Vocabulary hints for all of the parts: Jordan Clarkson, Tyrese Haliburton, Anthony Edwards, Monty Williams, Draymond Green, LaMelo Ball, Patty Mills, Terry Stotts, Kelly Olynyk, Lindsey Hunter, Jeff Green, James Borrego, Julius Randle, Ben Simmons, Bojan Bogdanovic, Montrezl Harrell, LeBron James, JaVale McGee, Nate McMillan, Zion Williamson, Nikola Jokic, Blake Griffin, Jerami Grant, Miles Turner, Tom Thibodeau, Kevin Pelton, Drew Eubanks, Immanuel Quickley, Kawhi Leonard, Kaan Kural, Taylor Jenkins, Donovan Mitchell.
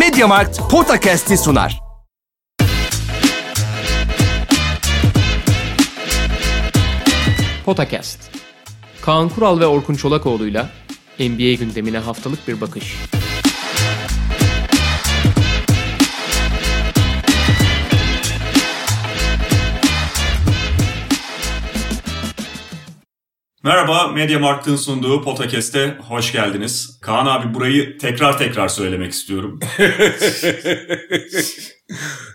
Mediamarkt Podcast'i sunar. Podcast. Kaan Kural ve Orkun Çolakoğlu'yla NBA gündemine haftalık bir bakış. Merhaba, Mediamarkt'ın sunduğu Podcast'e hoş geldiniz. Kaan abi, burayı tekrar söylemek istiyorum.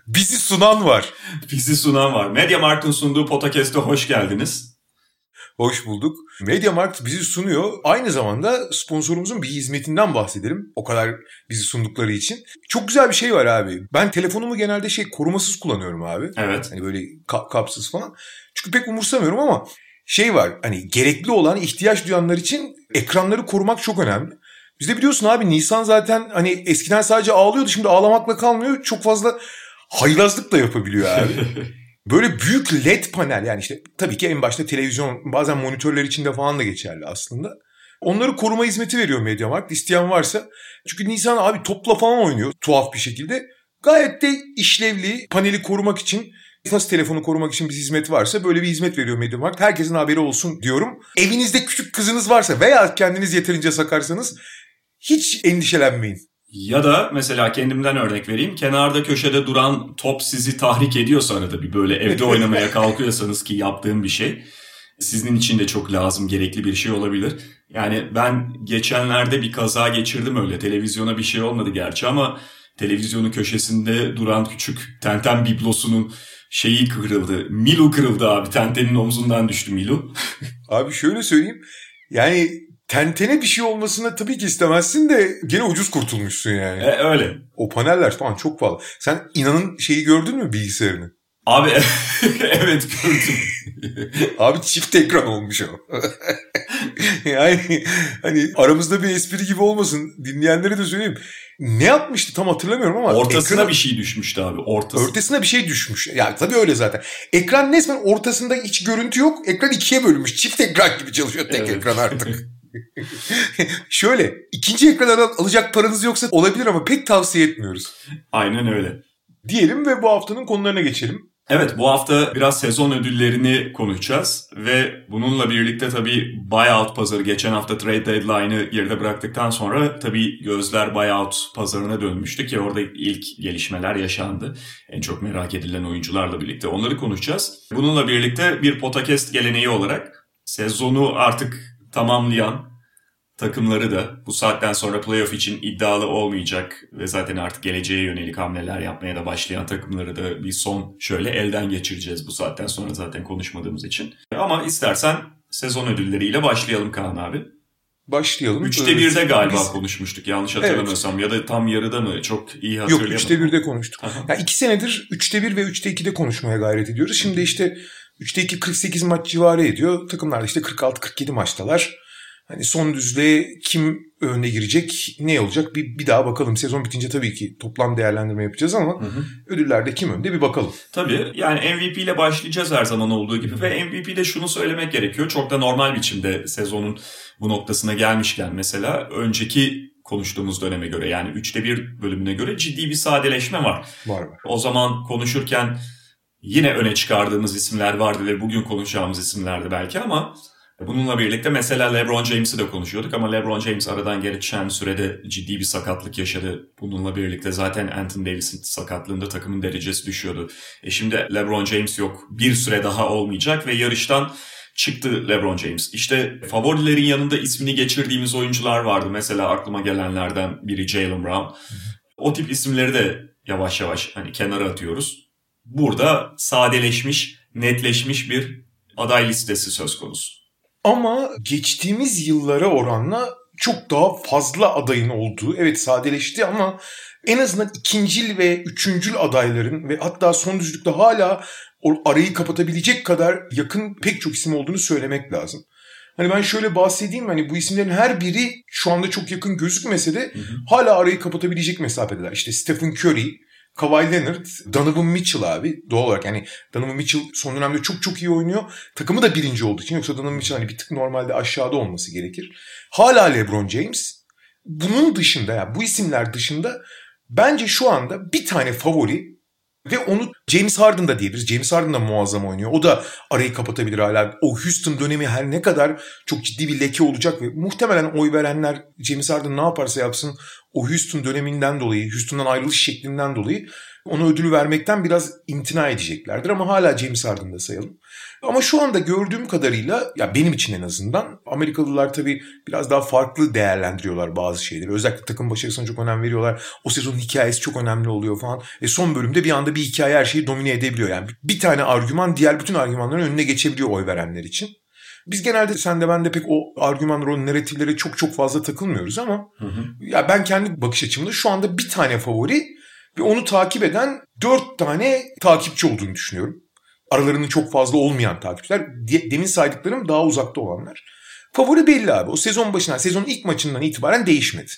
Bizi sunan var. Mediamarkt'ın sunduğu Podcast'e hoş geldiniz. Hoş bulduk. Mediamarkt bizi sunuyor. Aynı zamanda sponsorumuzun bir hizmetinden bahsedelim. O kadar bizi sundukları için. Çok güzel bir şey var abi. Ben telefonumu genelde korumasız kullanıyorum abi. Evet. Hani böyle kapsız falan. Çünkü pek umursamıyorum ama... var, hani gerekli olan, ihtiyaç duyanlar için ekranları korumak çok önemli. Bizde biliyorsun abi, Nisan zaten hani eskiden sadece ağlıyordu, şimdi ağlamakla kalmıyor. Çok fazla haylazlık da yapabiliyor abi. Böyle büyük LED panel, yani tabii ki en başta televizyon, bazen monitörler içinde falan da geçerli aslında. Onları koruma hizmeti veriyor MediaMarkt, isteyen varsa. Çünkü Nisan abi topla falan oynuyor tuhaf bir şekilde. Gayet de işlevli, paneli korumak için. Nasıl telefonu korumak için bir hizmet varsa böyle bir hizmet veriyor MediaMarkt. Herkesin haberi olsun diyorum. Evinizde küçük kızınız varsa veya kendiniz yeterince sakarsanız hiç endişelenmeyin. Ya da mesela kendimden örnek vereyim. Kenarda köşede duran top sizi tahrik ediyorsa, arada bir böyle evde oynamaya kalkıyorsanız, ki yaptığım bir şey, sizin için de çok lazım, gerekli bir şey olabilir. Yani ben geçenlerde bir kaza geçirdim öyle. Televizyona bir şey olmadı gerçi ama televizyonun köşesinde duran küçük tenten biblosunun kırıldı. Milu kırıldı abi. Tentenin omzundan düştü Milu. Abi şöyle söyleyeyim. Yani tentene bir şey olmasına tabii ki istemezsin de gene ucuz kurtulmuşsun yani. Öyle. O paneller falan çok pahalı. Sen inanın gördün mü bilgisayarını? Abi evet gördüm. Abi çift ekran olmuş ama. Yani hani aramızda bir espri gibi olmasın. Dinleyenlere de söyleyeyim. Ne yapmıştı tam hatırlamıyorum ama. Ortasına bir şey düşmüştü abi. Ortasına bir şey düşmüş. Yani tabii öyle zaten. Ekran resmen ortasında, hiç görüntü yok. Ekran ikiye bölünmüş. Çift ekran gibi çalışıyor tek ekran artık. İkinci ekrandan alacak paranız yoksa olabilir ama pek tavsiye etmiyoruz. Aynen öyle. Diyelim ve bu haftanın konularına geçelim. Evet, bu hafta biraz sezon ödüllerini konuşacağız ve bununla birlikte tabii buyout pazarı, geçen hafta trade deadline'ı geride bıraktıktan sonra tabii gözler buyout pazarına dönmüştü ki orada ilk gelişmeler yaşandı. En çok merak edilen oyuncularla birlikte onları konuşacağız. Bununla birlikte bir podcast geleneği olarak sezonu artık tamamlayan takımları da, bu saatten sonra playoff için iddialı olmayacak ve zaten artık geleceğe yönelik hamleler yapmaya da başlayan takımları da bir elden geçireceğiz bu saatten sonra, zaten konuşmadığımız için. Ama istersen sezon ödülleriyle başlayalım Kaan abi. Başlayalım. 3'te 1'de galiba konuşmuştuk yanlış hatırlamıyorsam, evet. Ya da tam yarıda mı, çok iyi hatırlayamadım. Yok, 3'te 1'de konuştuk. Ya 2 senedir 3'te 1 ve 3'te 2'de konuşmaya gayret ediyoruz. Şimdi 3'te 2 48 maç civarı ediyor. Takımlar da 46-47 maçtalar. Hani son düzlüğe kim önüne girecek, ne olacak bir daha bakalım. Sezon bitince tabii ki toplam değerlendirme yapacağız ama ödüllerde kim önde bir bakalım. Tabii yani MVP ile başlayacağız her zaman olduğu gibi ve MVP'de şunu söylemek gerekiyor. Çok da normal biçimde sezonun bu noktasına gelmişken mesela önceki konuştuğumuz döneme göre, yani 3'te 1 bölümüne göre ciddi bir sadeleşme var. O zaman konuşurken yine öne çıkardığımız isimler vardı ve bugün konuşacağımız isimlerdi belki ama... Bununla birlikte mesela LeBron James'i de konuşuyorduk ama LeBron James aradan geçen sürede ciddi bir sakatlık yaşadı. Bununla birlikte zaten Anthony Davis'in sakatlığında takımın derecesi düşüyordu. Şimdi LeBron James yok. Bir süre daha olmayacak ve yarıştan çıktı LeBron James. Favorilerin yanında ismini geçirdiğimiz oyuncular vardı. Mesela aklıma gelenlerden biri Jaylen Brown. O tip isimleri de yavaş yavaş kenara atıyoruz. Burada sadeleşmiş, netleşmiş bir aday listesi söz konusu. Ama geçtiğimiz yıllara oranla çok daha fazla adayın olduğu, evet sadeleşti ama en azından ikincil ve üçüncül adayların ve hatta son düzlükte hala arayı kapatabilecek kadar yakın pek çok isim olduğunu söylemek lazım. Ben şöyle bahsedeyim, bu isimlerin her biri şu anda çok yakın gözükmese de hala arayı kapatabilecek mesafedeler. Stephen Curry, Kawhi Leonard, Donovan Mitchell abi doğal olarak. Donovan Mitchell son dönemde çok iyi oynuyor. Takımı da birinci olduğu için. Yoksa Donovan Mitchell bir tık normalde aşağıda olması gerekir. Hala LeBron James. Bunun dışında bu isimler dışında Bence şu anda bir tane favori ve onu James Harden da diyebiliriz. James Harden da muazzam oynuyor. O da arayı kapatabilir hala. O Houston dönemi her ne kadar çok ciddi bir leke olacak ve muhtemelen oy verenler James Harden ne yaparsa yapsın o Houston döneminden dolayı, Houston'dan ayrılış şeklinden dolayı ona ödülü vermekten biraz imtina edeceklerdir ama hala James Harden'da sayalım. Ama şu anda gördüğüm kadarıyla, ya benim için en azından, Amerikalılar tabii biraz daha farklı değerlendiriyorlar bazı şeyleri. Özellikle takım başarısına çok önem veriyorlar. O sezonun hikayesi çok önemli oluyor falan. Son bölümde bir anda bir hikaye her şeyi domine edebiliyor. Yani bir tane argüman diğer bütün argümanların önüne geçebiliyor oy verenler için. Biz genelde sen de ben de pek o argümanlara, o narratiflere çok fazla takılmıyoruz ama ya ben kendi bakış açımda şu anda bir tane favori ve onu takip eden 4 tane takipçi olduğunu düşünüyorum. Aralarının çok fazla olmayan takipçiler. Demin saydıklarım daha uzakta olanlar. Favori belli abi. O sezon başından, sezonun ilk maçından itibaren değişmedi.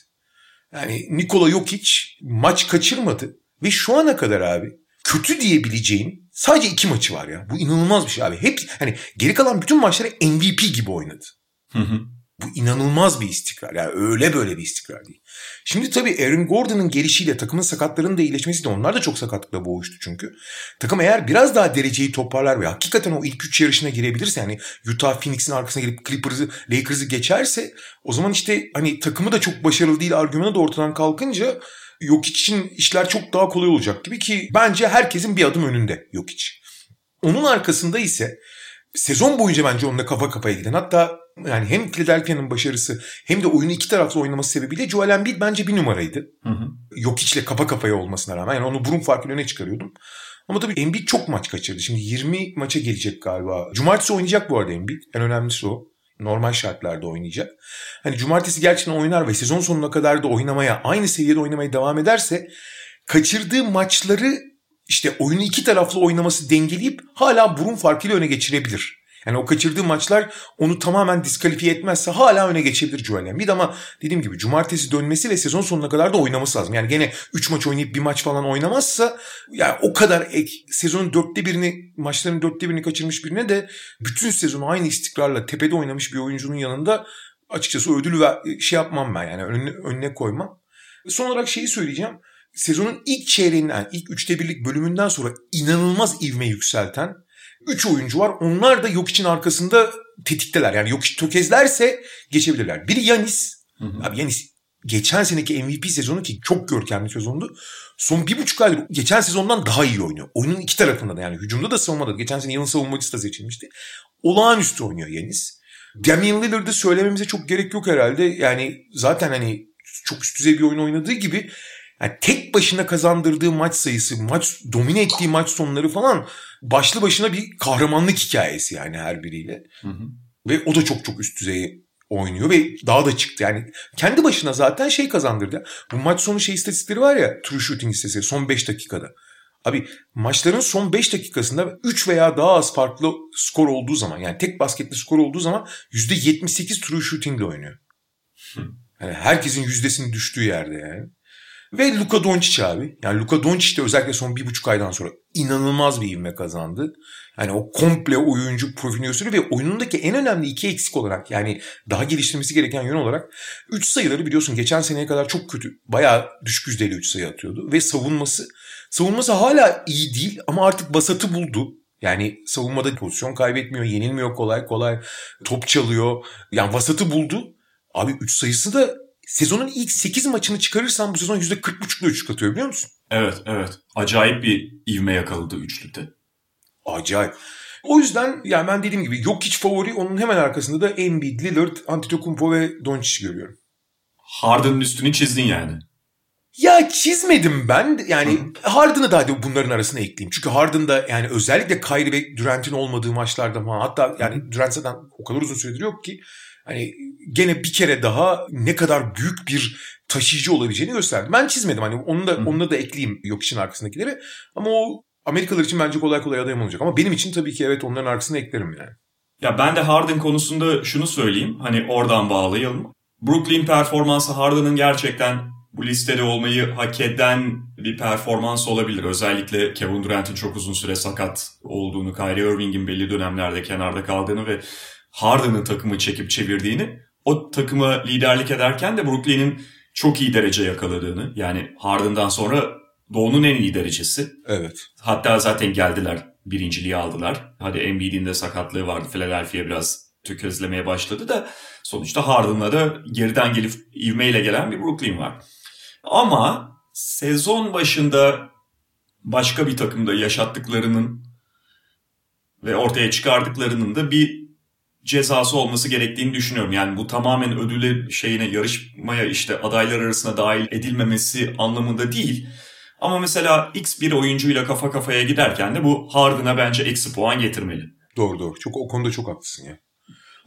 Yani Nikola Jokic maç kaçırmadı. Ve şu ana kadar abi kötü diyebileceğin sadece 2 maçı var ya. Bu inanılmaz bir şey abi. Hep hani geri kalan bütün maçları MVP gibi oynadı. Bu inanılmaz bir istikrar. Yani öyle böyle bir istikrar değil. Şimdi tabii Aaron Gordon'ın gelişiyle takımın sakatlarının da iyileşmesiyle onlar da çok sakatlıkla boğuştu çünkü. Takım eğer biraz daha dereceyi toparlar ve hakikaten o ilk 3 yarışına girebilirse, yani Utah Phoenix'in arkasına gelip Clippers'ı, Lakers'ı geçerse, o zaman işte hani takımı da çok başarılı değil argümanı da ortadan kalkınca Jokic için işler çok daha kolay olacak gibi ki bence herkesin bir adım önünde Jokic. Onun arkasında ise sezon boyunca bence onunla kafa kafaya giden, hatta yani hem Philadelphia'nın başarısı hem de oyunu iki taraflı oynaması sebebiyle Joel Embiid bence bir numaraydı. Jokic'le kafa kafaya olmasına rağmen, yani onu burun farkıyla öne çıkarıyordum. Ama tabii Embiid çok maç kaçırdı. Şimdi 20 maça gelecek galiba. Cumartesi oynayacak bu arada Embiid. En önemlisi o. Normal şartlarda oynayacak. Hani cumartesi gerçekten oynar ve sezon sonuna kadar da oynamaya, aynı seviyede oynamaya devam ederse kaçırdığı maçları işte oyunu iki taraflı oynaması dengeleyip hala burun farkıyla öne geçirebilir. Yani o kaçırdığı maçlar onu tamamen diskalifiye etmezse hala öne geçebilir Joel Embiid ama dediğim gibi cumartesi dönmesi ve sezon sonuna kadar da oynaması lazım. Yani gene 3 maç oynayıp bir maç falan oynamazsa yani o kadar ek sezonun 1/4'ünü, maçların 1/4'ünü kaçırmış birine de bütün sezonu aynı istikrarla tepede oynamış bir oyuncunun yanında açıkçası ödülü şey yapmam ben, yani önüne koymam. Son olarak şeyi söyleyeceğim. Sezonun ilk çeyreğinden, yani ilk 3/1'lik bölümünden sonra inanılmaz ivme yükselten 3 oyuncu var. Onlar da Jokic'in arkasında tetikteler. Yani Jokic tökezlerse geçebilirler. Biri Giannis. Abi Giannis geçen seneki MVP sezonu, ki çok görkemli sezondu, son 1,5 aydır geçen sezondan daha iyi oynuyor. Oyunun iki tarafında da, yani hücumda da savunmada da. Geçen sene yılın savunmacısı da seçilmişti. Olağanüstü oynuyor Giannis. Damian Lillard'ı söylememize çok gerek yok herhalde. Yani zaten hani çok üst düzey bir oyun oynadığı gibi, yani tek başına kazandırdığı maç sayısı, domine ettiği maç sonları falan başlı başına bir kahramanlık hikayesi yani her biriyle. Ve o da çok üst düzey oynuyor ve daha da çıktı. Yani kendi başına zaten şey kazandırdı. Bu maç sonu şey istatistikleri var ya, true shooting istatistiği son 5 dakikada. Abi maçların son 5 dakikasında 3 veya daha az farklı skor olduğu zaman, yani tek basketli skor olduğu zaman %78 true shooting ile oynuyor. Yani herkesin yüzdesinin düştüğü yerde yani. Ve Luka Doncic abi. Yani Luka Doncic de özellikle son 1,5 aydan sonra inanılmaz bir ivme kazandı. Yani o komple oyuncu profilini gösteriyor ve oyunundaki en önemli 2 eksik olarak, yani daha geliştirmesi gereken yön olarak 3 sayıları, biliyorsun geçen seneye kadar çok kötü. Bayağı düşük yüzdeli 3 sayı atıyordu ve savunması hala iyi değil ama artık basatı buldu. Yani savunmada pozisyon kaybetmiyor, yenilmiyor kolay kolay, top çalıyor. Yani vasatı buldu. Abi 3 sayısı da sezonun ilk 8 maçını çıkarırsan bu sezon %40,5'la üçlük atıyor, biliyor musun? Evet. Acayip bir ivme yakaladı üçlükte. Acayip. O yüzden yani ben dediğim gibi Jokic favori, onun hemen arkasında da Embiid, Lillard, Antetokounmpo ve Doncic görüyorum. Harden'ın üstünü çizdin yani. Ya çizmedim ben. Yani Harden'ı da bunların arasına ekleyeyim. Çünkü Harden'da yani özellikle Kyrie ve Durant'in olmadığı maçlarda falan, hatta yani Durant zaten o kadar uzun süredir yok ki, hani gene bir kere daha ne kadar büyük bir taşıyıcı olabileceğini gösterdi. Ben çizmedim. Hani onunla da ekleyeyim Jokic'in arkasındakileri. Ama o Amerikalılar için bence kolay kolay aday olmayacak. Ama benim için tabii ki evet, onların arkasına eklerim yani. Ya ben de Harden konusunda şunu söyleyeyim. Hani oradan bağlayalım. Brooklyn performansı Harden'ın gerçekten bu listede olmayı hak eden bir performans olabilir. Özellikle Kevin Durant'in çok uzun süre sakat olduğunu, Kyrie Irving'in belli dönemlerde kenarda kaldığını ve Harden'ın takımı çekip çevirdiğini, o takıma liderlik ederken de Brooklyn'in çok iyi derece yakaladığını, yani Harden'dan sonra Doğu'nun en iyi derecesi. Evet. Hatta zaten geldiler, birinciliği aldılar. Hadi Embiid'in de sakatlığı vardı, Philadelphia biraz tökezlemeye başladı da sonuçta Harden'la da geriden gelip ivmeyle gelen bir Brooklyn var. Ama sezon başında başka bir takımda yaşattıklarının ve ortaya çıkardıklarının da bir cezası olması gerektiğini düşünüyorum. Yani bu tamamen ödüle şeyine, yarışmaya işte adaylar arasına dahil edilmemesi anlamında değil. Ama mesela X bir oyuncuyla kafa kafaya giderken de bu Harden'a bence eksi puan getirmeli. Doğru. Çok, o konuda çok haklısın ya.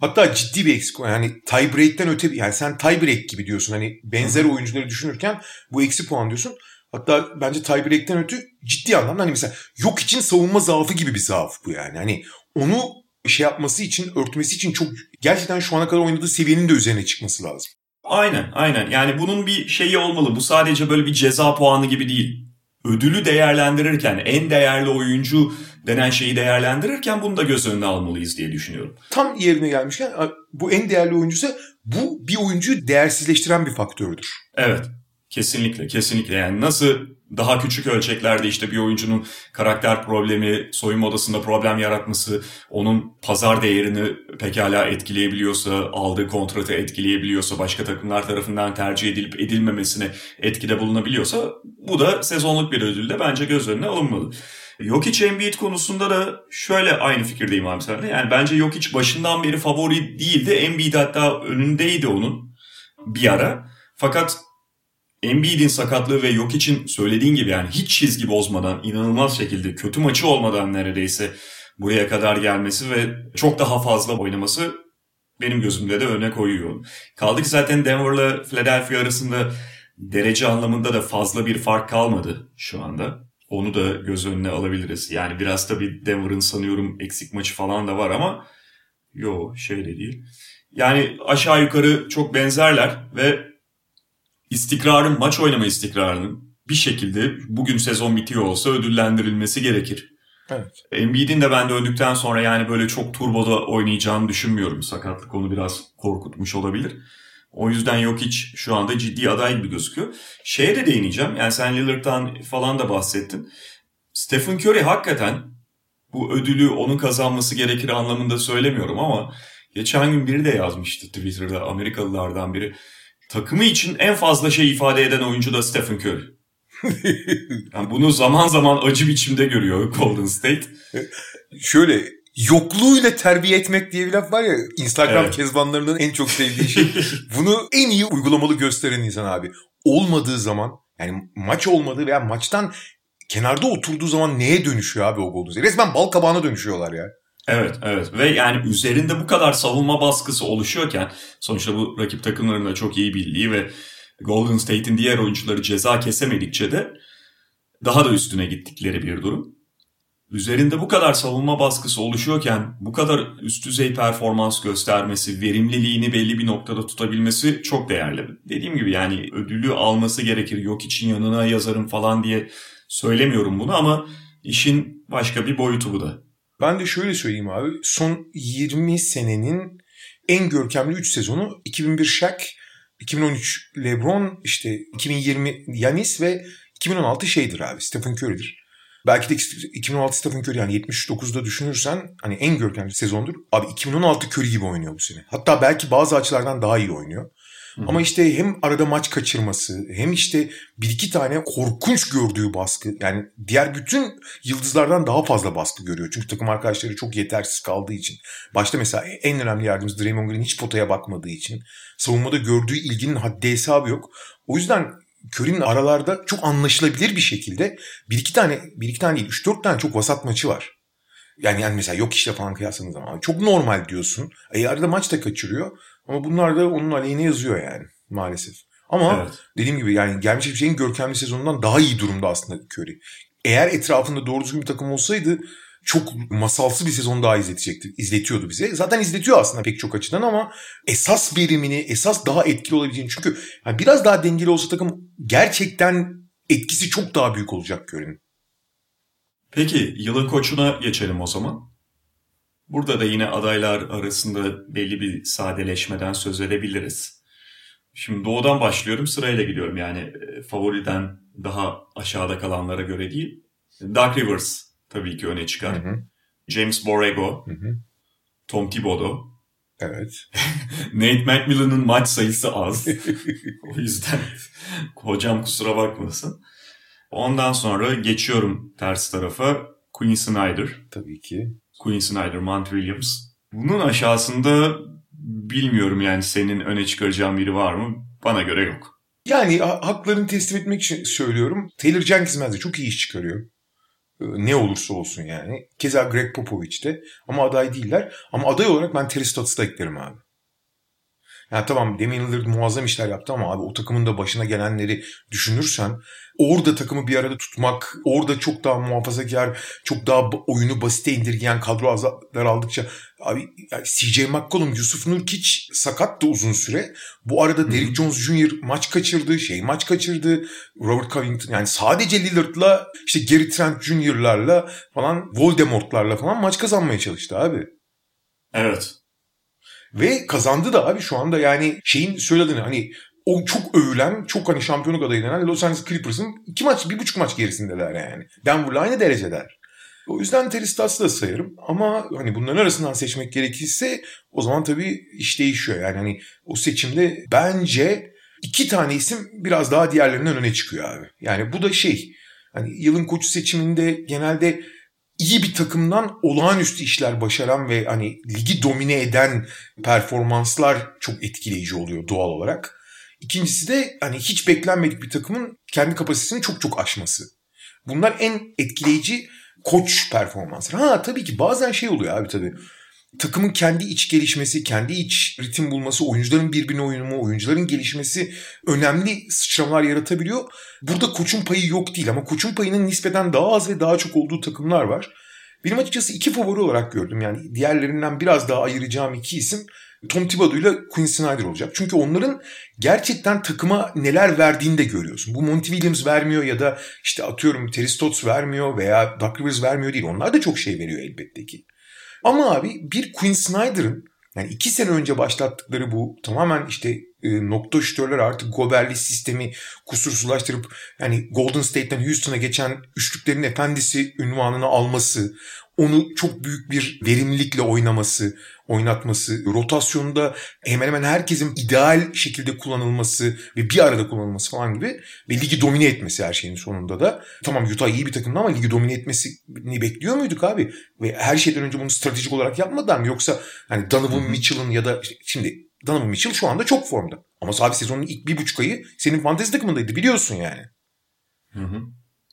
Hatta ciddi bir eksi puan. Yani tie break'ten öte, yani sen tie break gibi diyorsun. Hani benzer oyuncuları düşünürken bu eksi puan diyorsun. Hatta bence tie break'ten öte ciddi anlamda, hani mesela yok için savunma zaafı gibi bir zaaf bu yani. Hani onu şey yapması için, örtmesi için çok gerçekten şu ana kadar oynadığı seviyenin de üzerine çıkması lazım. Aynen. Yani bunun bir şeyi olmalı. Bu sadece böyle bir ceza puanı gibi değil. Ödülü değerlendirirken, en değerli oyuncu denen şeyi değerlendirirken bunu da göz önüne almalıyız diye düşünüyorum. Tam yerine gelmişken, bu en değerli oyuncuysa bu bir oyuncuyu değersizleştiren bir faktördür. Evet. Kesinlikle. Yani nasıl daha küçük ölçeklerde işte bir oyuncunun karakter problemi, soyunma odasında problem yaratması onun pazar değerini pekala etkileyebiliyorsa, aldığı kontratı etkileyebiliyorsa, başka takımlar tarafından tercih edilip edilmemesine etkide bulunabiliyorsa, bu da sezonluk bir ödülde bence göz önüne alınmalı. Jokic Embiid konusunda da şöyle aynı fikirdeyim abi seninle. Yani bence Jokic başından beri favori değildi. Embiid hatta önündeydi onun bir ara. Fakat Embiid'in sakatlığı ve Jokic'in söylediğin gibi yani hiç çizgi bozmadan, inanılmaz şekilde kötü maçı olmadan neredeyse buraya kadar gelmesi ve çok daha fazla oynaması benim gözümde de öne koyuyor. Kaldı ki zaten Denver'la Philadelphia arasında derece anlamında da fazla bir fark kalmadı şu anda. Onu da göz önüne alabiliriz. Yani biraz tabii Denver'ın sanıyorum eksik maçı falan da var ama değil. Yani aşağı yukarı çok benzerler ve İstikrarın, maç oynama istikrarının bir şekilde bugün sezon bitiyor olsa ödüllendirilmesi gerekir. Evet. Embiid'in de ben döndükten sonra yani böyle çok turboda oynayacağını düşünmüyorum. Sakatlık onu biraz korkutmuş olabilir. O yüzden Jokic şu anda ciddi aday gibi gözüküyor. Şeye de değineceğim. Yani sen Lillard'dan falan da bahsettin. Stephen Curry hakikaten bu ödülü onun kazanması gerekir anlamında söylemiyorum ama geçen gün biri de yazmıştı Twitter'da, Amerikalılardan biri. Takımı için en fazla şey ifade eden oyuncu da Stephen Curry. Yani bunu zaman zaman acı biçimde görüyor Golden State. Şöyle, yokluğuyla terbiye etmek diye bir laf var ya, Instagram kezbanlarının en çok sevdiği şey. Bunu en iyi uygulamalı gösteren insan abi. Olmadığı zaman, yani maç olmadığı veya maçtan kenarda oturduğu zaman neye dönüşüyor abi o Golden State? Resmen bal kabağına dönüşüyorlar ya. Evet ve yani üzerinde bu kadar savunma baskısı oluşuyorken, sonuçta bu rakip takımların da çok iyi bildiği ve Golden State'in diğer oyuncuları ceza kesemedikçe de daha da üstüne gittikleri bir durum. Üzerinde bu kadar savunma baskısı oluşuyorken bu kadar üst düzey performans göstermesi, verimliliğini belli bir noktada tutabilmesi çok değerli. Dediğim gibi yani ödülü alması gerekir, yok için yanına yazarım falan diye söylemiyorum bunu ama işin başka bir boyutu bu da. Ben de şöyle söyleyeyim abi. Son 20 senenin en görkemli 3 sezonu 2001 Shaq, 2013 LeBron, işte 2020 Giannis ve 2016 abi Stephen Curry'dir. Belki de 2016 Stephen Curry, yani 79'da düşünürsen hani en görkemli sezondur. Abi 2016 Curry gibi oynuyor bu sene. Hatta belki bazı açılardan daha iyi oynuyor. Hı-hı. Ama işte hem arada maç kaçırması, hem işte bir iki tane korkunç gördüğü baskı. Yani diğer bütün yıldızlardan daha fazla baskı görüyor. Çünkü takım arkadaşları çok yetersiz kaldığı için. Başta mesela en önemli yardımcısı Draymond Green hiç potaya bakmadığı için. Savunmada gördüğü ilginin haddi hesabı yok. O yüzden Curry'nin aralarda çok anlaşılabilir bir şekilde bir iki tane değil 3-4 tane çok vasat maçı var. Yani mesela yok işte falan kıyasladığın zaman çok normal diyorsun. Arada maç da kaçırıyor. Ama bunlar da onun aleyhine yazıyor yani maalesef. Ama dediğim gibi yani gelmiş bir şeyin görkemli sezonundan daha iyi durumda aslında Curry. Eğer etrafında doğru düzgün bir takım olsaydı çok masalsı bir sezon daha izletiyordu bize. Zaten izletiyor aslında pek çok açıdan ama esas verimini, esas daha etkili olabileceğini. Çünkü yani biraz daha dengeli olsa takım, gerçekten etkisi çok daha büyük olacak Curry'nin. Peki yılın koçuna geçelim o zaman. Burada da yine adaylar arasında belli bir sadeleşmeden söz edebiliriz. Şimdi doğudan başlıyorum, sırayla gidiyorum. Yani favoriden daha aşağıda kalanlara göre değil. Doc Rivers tabii ki öne çıkar. Hı hı. James Borrego. Hı hı. Tom Thibodeau. Evet. Nate McMillan'ın maç sayısı az. O yüzden hocam kusura bakmasın. Ondan sonra geçiyorum ters tarafa. Quin Snyder. Tabii ki. Quin Snyder, Monty Williams. Bunun aşağısında bilmiyorum yani senin öne çıkaracağın biri var mı? Bana göre yok. Yani haklarını teslim etmek için söylüyorum. Taylor Jenkins de çok iyi iş çıkarıyor. Ne olursa olsun yani. Keza Greg Popovich de. Ama aday değiller. Ama aday olarak ben Terry Stotts'ı da eklerim abi. Yani tamam Damian Lillard muazzam işler yaptı ama abi o takımın da başına gelenleri düşünürsen orada takımı bir arada tutmak, orada çok daha muhafazakar, çok daha oyunu basite indirgeyen kadro daraldıkça abi yani CJ McCollum, Yusuf Nurkic sakat da uzun süre. Bu arada Derrick Jones Jr. maç kaçırdı. Robert Covington yani sadece Lillard'la işte Gary Trent Jr.'larla falan Voldemort'larla falan maç kazanmaya çalıştı abi. Evet. Ve kazandı da abi şu anda yani şeyin söylediğini hani o çok övülen, çok hani şampiyonluk adayı denen Los Angeles Clippers'ın 1,5 maç gerisindeler yani. Denver'la aynı dereceler. O yüzden Terry Stotts'ı da sayarım ama hani bunların arasından seçmek gerekirse o zaman tabii iş değişiyor. Yani hani o seçimde bence 2 tane isim biraz daha diğerlerinden öne çıkıyor abi. Yani bu da şey hani yılın koçu seçiminde genelde İyi bir takımdan olağanüstü işler başaran ve hani ligi domine eden performanslar çok etkileyici oluyor doğal olarak. İkincisi de hani hiç beklenmedik bir takımın kendi kapasitesini çok çok aşması. Bunlar en etkileyici koç performansları. Ha tabii ki bazen şey oluyor abi tabii. Takımın kendi iç gelişmesi, kendi iç ritim bulması, oyuncuların birbirine oyunumu, oyuncuların gelişmesi önemli sıçramalar yaratabiliyor. Burada koçun payı yok değil ama koçun payının nispeten daha az ve daha çok olduğu takımlar var. Benim açıkçası 2 favori olarak gördüm. Yani diğerlerinden biraz daha ayıracağım 2 isim Tom Thibodeau ile Quin Snyder olacak. Çünkü onların gerçekten takıma neler verdiğini de görüyorsun. Bu Monty Williams vermiyor ya da işte atıyorum Terry Stotts vermiyor veya Doc Rivers vermiyor değil. Onlar da çok şey veriyor elbette ki. Ama abi bir Quin Snyder'ın yani 2 sene önce başlattıkları bu tamamen işte nokta şütörler artık Gobert'li sistemi kusursuzlaştırıp yani Golden State'den Houston'a geçen üçlüklerin efendisi ünvanını alması, onu çok büyük bir verimlilikle oynatması, rotasyonda hemen hemen herkesin ideal şekilde kullanılması ve bir arada kullanılması falan gibi ve ligi domine etmesi her şeyin sonunda da. Tamam Utah iyi bir takımdı ama ligi domine etmesini bekliyor muyduk abi? Ve her şeyden önce bunu stratejik olarak yapmadılar mı? Yoksa hani Donovan Mitchell'ın ya da şimdi Donovan Mitchell şu anda çok formda. Ama sadece sezonun ilk 1,5 ayı senin fantezi takımındaydı biliyorsun yani. Hı hı.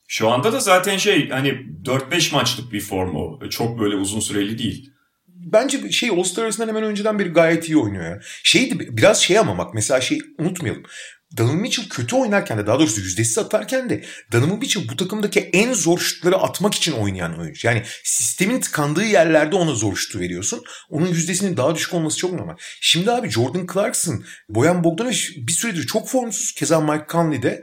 Şu anda da zaten şey hani 4-5 maçlık bir form o. Çok böyle uzun süreli değil. Bence şey All-Star arasından hemen önceden beri gayet iyi oynuyor ya. Şeydi biraz şey ama bak mesela şey unutmayalım. Donovan Mitchell kötü oynarken de daha doğrusu yüzdesiz atarken de Donovan Mitchell bu takımdaki en zor şutları atmak için oynayan oyuncu. Yani sistemin tıkandığı yerlerde ona zor şutu veriyorsun. Onun yüzdesinin daha düşük olması çok normal. Şimdi abi Jordan Clarkson, Bojan Bogdanovic bir süredir çok formsuz. Keza Mike Conley de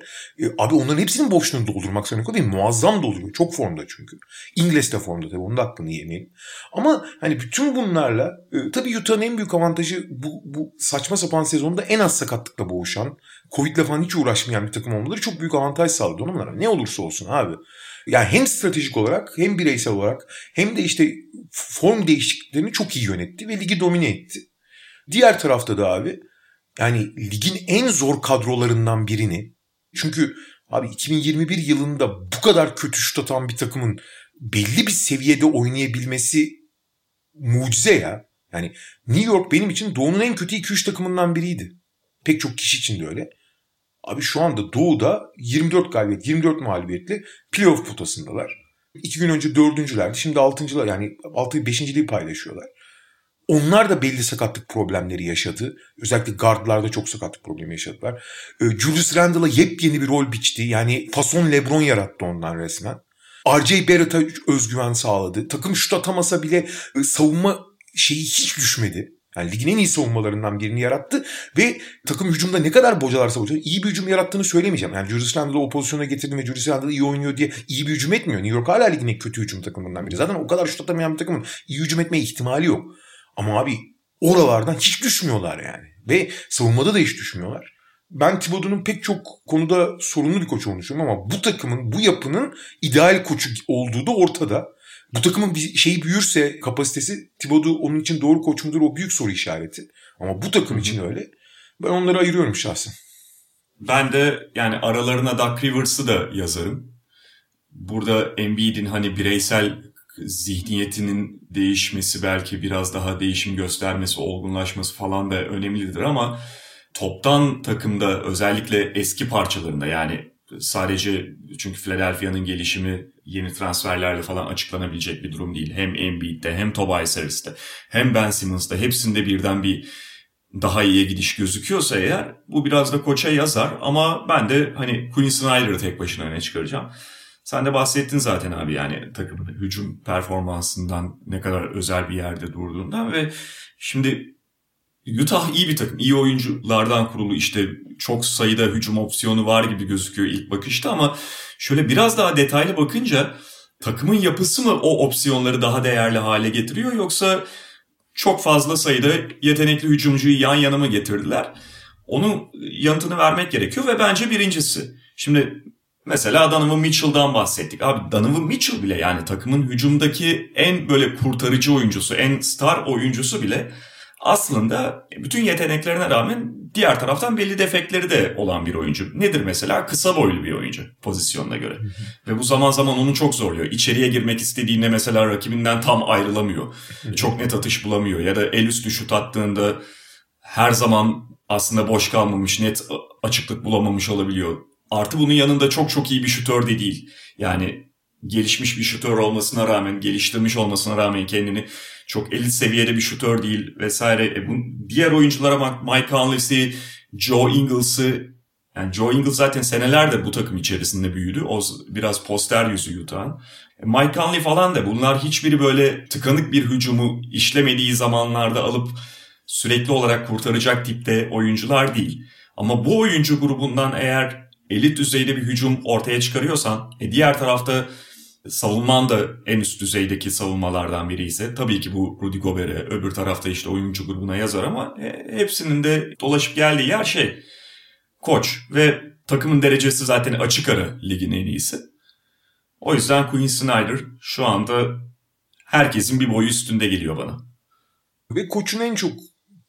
abi onların hepsinin boşluğunu doldurmak zorunda değil. Muazzam dolduruyor. Çok formda çünkü. İngiliz de formda tabii. Onun da hakkını yemeyelim. Ama hani bütün bunlarla tabii Utah'ın en büyük avantajı bu saçma sapan sezonda en az sakatlıkla boğuşan Covid'le falan hiç uğraşmayan bir takım olmaları çok büyük avantaj sağladı onlara. Ne olursa olsun abi. Yani hem stratejik olarak hem bireysel olarak hem de işte form değişikliklerini çok iyi yönetti ve ligi domine etti. Diğer tarafta da abi yani ligin en zor kadrolarından birini çünkü abi 2021 yılında bu kadar kötü şut atan bir takımın belli bir seviyede oynayabilmesi mucize ya. Yani New York benim için Doğu'nun en kötü 2-3 takımından biriydi. Pek çok kişi için de öyle. Abi şu anda Doğu'da 24 galibiyet, 24 mağlubiyetli playoff potasındalar. 2 gün önce 4.'lerdi. Şimdi 6.'lar yani 6. 5.'liği paylaşıyorlar. Onlar da belli sakatlık problemleri yaşadı. Özellikle guardlarda çok sakatlık problemi yaşadılar. Julius Randle'a yepyeni bir rol biçti. Yani fason LeBron yarattı ondan resmen. RJ Barrett'a özgüven sağladı. Takım şut atamasa bile savunma şeyi hiç düşmedi. Yani ligin en iyi savunmalarından birini yarattı ve takım hücumda ne kadar bocalarsa bocalar iyi bir hücum yarattığını söylemeyeceğim. Yani Julius Randle'ı o pozisyona getirdim ve Julius Randle iyi oynuyor diye iyi bir hücum etmiyor. New York hala ligin en kötü hücum takımından biri. Zaten o kadar şut atamayan bir takımın iyi hücum etme ihtimali yok. Ama abi oralardan hiç düşmüyorlar yani. Ve savunmada da hiç düşmüyorlar. ben Thibodeau'nun pek çok konuda sorunlu bir koç olduğunu düşünüyorum ama bu takımın, bu yapının ideal koçu olduğu da ortada. Bu takımın bir şeyi büyürse, kapasitesi, Thibodeau onun için doğru koç mudur, o büyük soru işareti. Ama bu takım için öyle. Ben onları ayırıyorum şahsen. Ben de yani aralarına Doc Rivers'ı da yazarım. Burada Embiid'in hani bireysel zihniyetinin değişmesi, belki biraz daha değişim göstermesi, olgunlaşması falan da önemlidir ama toptan takımda, özellikle eski parçalarında, yani sadece çünkü Philadelphia'nın gelişimi yeni transferlerle falan açıklanabilecek bir durum değil. Hem Embiid'de, hem Tobias Harris'te, hem Ben Simmons'da, hepsinde birden bir daha iyiye gidiş gözüküyorsa eğer, bu biraz da koça yazar ama ben de hani Quin Snyder'ı tek başına öne çıkaracağım. Sen de bahsettin zaten abi, yani takımın hücum performansından, ne kadar özel bir yerde durduğundan. Ve şimdi Utah iyi bir takım, iyi oyunculardan kurulu, işte çok sayıda hücum opsiyonu var gibi gözüküyor ilk bakışta ama şöyle biraz daha detaylı bakınca takımın yapısı mı o opsiyonları daha değerli hale getiriyor, yoksa çok fazla sayıda yetenekli hücumcuyu yan yana mı getirdiler? Onun yanıtını vermek gerekiyor ve bence birincisi. Şimdi mesela Donovan Mitchell'dan bahsettik. Abi Donovan Mitchell bile, yani takımın hücumdaki en böyle kurtarıcı oyuncusu, en star oyuncusu bile aslında bütün yeteneklerine rağmen diğer taraftan belli defekleri de olan bir oyuncu. Nedir mesela? Kısa boylu bir oyuncu pozisyonuna göre. Ve bu zaman zaman onu çok zorluyor. İçeriye girmek istediğinde mesela rakibinden tam ayrılamıyor. Çok net atış bulamıyor. Ya da el üstü şut attığında her zaman aslında boş kalmamış, net açıklık bulamamış olabiliyor. Artı bunun yanında çok iyi bir şutör de değil. Yani gelişmiş bir şutör olmasına rağmen, geliştirmiş olmasına rağmen kendini, çok elit seviyede bir şutör değil vesaire. Diğer oyunculara bak, Mike Conley'si, Joe Ingles'ı. Yani Joe Ingles zaten senelerdir bu takım içerisinde büyüdü. O biraz poster yüzü Utah'ın. Mike Conley falan da, bunlar hiçbiri böyle tıkanık bir hücumu işlemediği zamanlarda alıp sürekli olarak kurtaracak tipte oyuncular değil. Ama bu oyuncu grubundan eğer elit düzeyde bir hücum ortaya çıkarıyorsan, diğer tarafta savunman da en üst düzeydeki savunmalardan biri ise, tabii ki bu Rudy Gobert'e, öbür tarafta işte oyuncu grubuna yazar ama hepsinin de dolaşıp geldiği yer koç ve takımın derecesi zaten açık ara ligin en iyisi. O yüzden Quin Snyder şu anda herkesin bir boyu üstünde geliyor bana. Ve koçun en çok,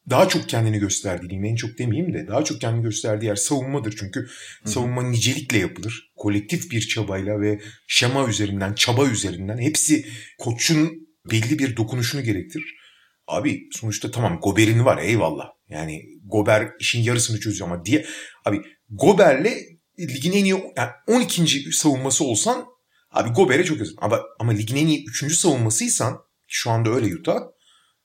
daha çok kendini gösterdiği, en çok demeyeyim de daha çok kendini gösterdiği yer savunmadır. Çünkü savunma nicelikle yapılır. Kolektif bir çabayla ve şema üzerinden, çaba üzerinden, hepsi koçun belli bir dokunuşunu gerektirir. Abi sonuçta tamam, Gober'in var, eyvallah. Yani Gober işin yarısını çözüyor ama diye. Abi Gober'le ligin en iyi, yani 12. savunması olsan abi Gober'e çok yazın. Ama ligin en iyi 3. savunmasıysan, şu anda öyle Utah.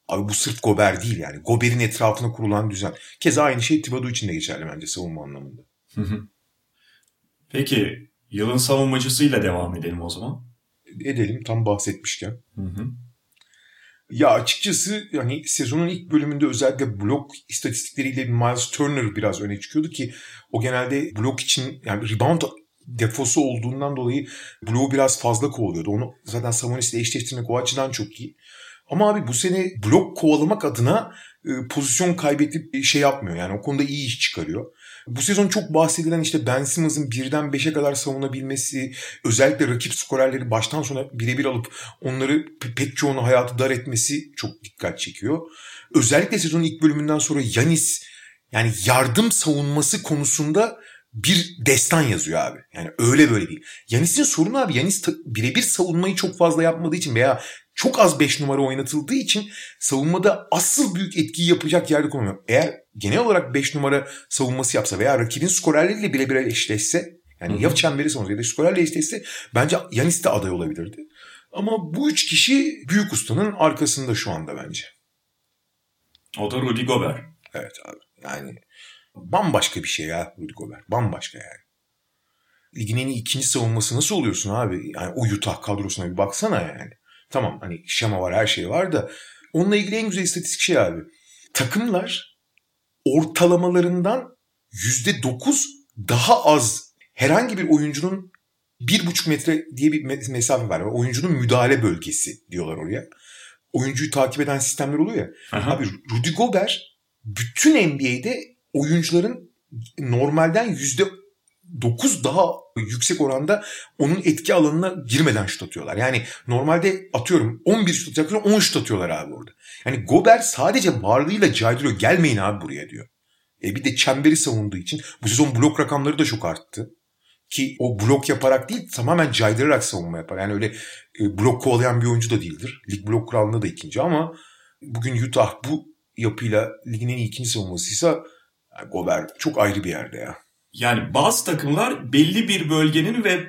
Abi bu sırf Gobert değil yani. Gobert'in etrafına kurulan düzen. Keza aynı şey Thibodeau için de geçerli bence savunma anlamında. Peki yılın savunmacısıyla devam edelim o zaman. Edelim, tam bahsetmişken. Ya açıkçası hani sezonun ilk bölümünde özellikle blok istatistikleriyle Miles Turner biraz öne çıkıyordu ki o genelde blok için, yani rebound defosu olduğundan dolayı bloğu biraz fazla kovalıyordu. Onu zaten Sabonis'le eşleştirmek o açıdan çok iyi. Ama abi bu sene blok kovalamak adına pozisyon kaybedip şey yapmıyor. Yani o konuda iyi iş çıkarıyor. Bu sezon çok bahsedilen işte Ben Simmons'ın 1'den 5'e kadar savunabilmesi, özellikle rakip skorerleri baştan sona birebir alıp onları pek çoğunu hayatı dar etmesi çok dikkat çekiyor. Özellikle sezonun ilk bölümünden sonra Giannis, yani yardım savunması konusunda bir destan yazıyor abi. Yani öyle böyle değil. Giannis'in sorunu abi, Giannis birebir savunmayı çok fazla yapmadığı için veya çok az 5 numara oynatıldığı için savunmada asıl büyük etkiyi yapacak yerde konulmuyor. Eğer genel olarak 5 numara savunması yapsa veya rakibin skorerleriyle birebir eşleşse, yani ya çemberi savunması ya da skorerle eşleşse, bence Giannis de aday olabilirdi. Ama bu 3 kişi büyük ustanın arkasında şu anda bence. O da Rudy Gobert. Evet abi. Yani bambaşka bir şey ya Rudy Gobert. Bambaşka yani. Ligin en iyi 2. savunması nasıl oluyorsun abi? Yani o Utah kadrosuna bir baksana yani. Tamam hani şema var, her şey var da onunla ilgili en güzel istatistik şey abi. Takımlar ortalamalarından %9 daha az, herhangi bir oyuncunun 1,5 metre diye bir mesafe var. Oyuncunun müdahale bölgesi diyorlar oraya. Oyuncuyu takip eden sistemler oluyor ya. Aha. Abi Rudy Gobert bütün NBA'de oyuncuların normalden %9 daha yüksek oranda onun etki alanına girmeden şut atıyorlar. Yani normalde atıyorum 11 şut atacaklar, 10 şut atıyorlar abi orada. Yani Gobert sadece varlığıyla caydırıyor. Gelmeyin abi buraya diyor. Bir de çemberi savunduğu için bu sezon blok rakamları da çok arttı. Ki o blok yaparak değil, tamamen caydırarak savunma yapar. Yani öyle blok kovalayan bir oyuncu da değildir. Lig blok kralında da ikinci ama bugün Utah bu yapıyla ligin en iyi ikinci savunmasıysa Gobert çok ayrı bir yerde ya. Yani bazı takımlar belli bir bölgenin ve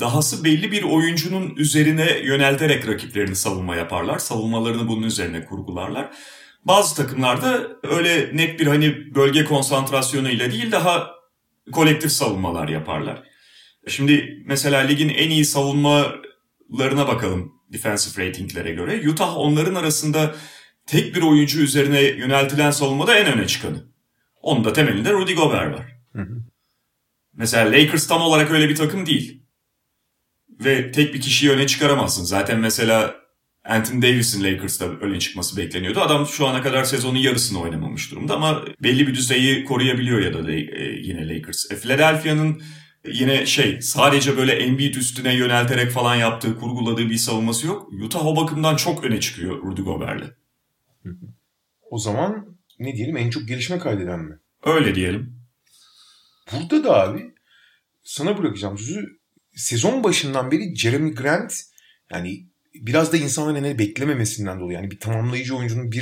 dahası belli bir oyuncunun üzerine yönelterek rakiplerini savunma yaparlar. Savunmalarını bunun üzerine kurgularlar. Bazı takımlarda öyle net bir hani bölge konsantrasyonuyla değil, daha kolektif savunmalar yaparlar. Şimdi mesela ligin en iyi savunmalarına bakalım defensive ratinglere göre. Utah onların arasında tek bir oyuncu üzerine yöneltilen savunmada en öne çıkanı. Onun da temelinde Rudy Gobert var. Hı hı. Mesela Lakers tam olarak öyle bir takım değil. Ve tek bir kişiyi öne çıkaramazsın. Zaten mesela Anthony Davis'in Lakers'ta öne çıkması bekleniyordu. Adam şu ana kadar sezonun yarısını oynamamış durumda ama belli bir düzeyi koruyabiliyor ya da yine Lakers. Philadelphia'nın yine sadece böyle Embiid üstüne yönelterek falan yaptığı, kurguladığı bir savunması yok. Utah o bakımdan çok öne çıkıyor Rudy Gobert'le. O zaman ne diyelim, en çok gelişme kaydeden mi? Öyle diyelim. Burada da abi sana bırakacağım sözü. Sezon başından beri Jerami Grant, yani biraz da insanların beklememesinden dolayı, yani bir tamamlayıcı oyuncunun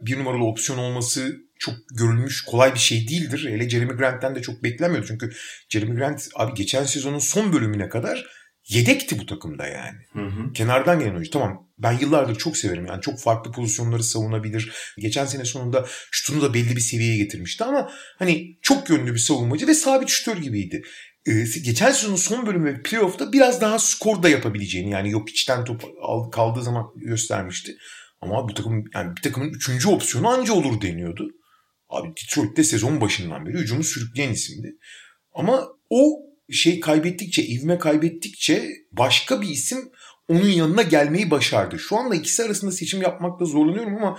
bir numaralı opsiyon olması çok görülmüş kolay bir şey değildir. Hele Jerami Grant'ten de çok beklemiyordu. Çünkü Jerami Grant abi geçen sezonun son bölümüne kadar yedekti bu takımda yani. Hı hı. Kenardan gelen oyuncu. Tamam, ben yıllardır çok severim. Yani çok farklı pozisyonları savunabilir. Geçen sene sonunda şutunu da belli bir seviyeye getirmişti ama hani çok yönlü bir savunmacı ve sabit şütör gibiydi. Geçen sezonun son bölümü ve playoff'ta biraz daha skor da yapabileceğini, yani yok içten top kaldığı zaman göstermişti. Ama bu takım, yani bir takımın 3. opsiyonu anca olur deniyordu. Abi Detroit'te sezon başından beri hücumu sürükleyen isimdi. Ama o ivme kaybettikçe başka bir isim onun yanına gelmeyi başardı. Şu anda ikisi arasında seçim yapmakta zorlanıyorum ama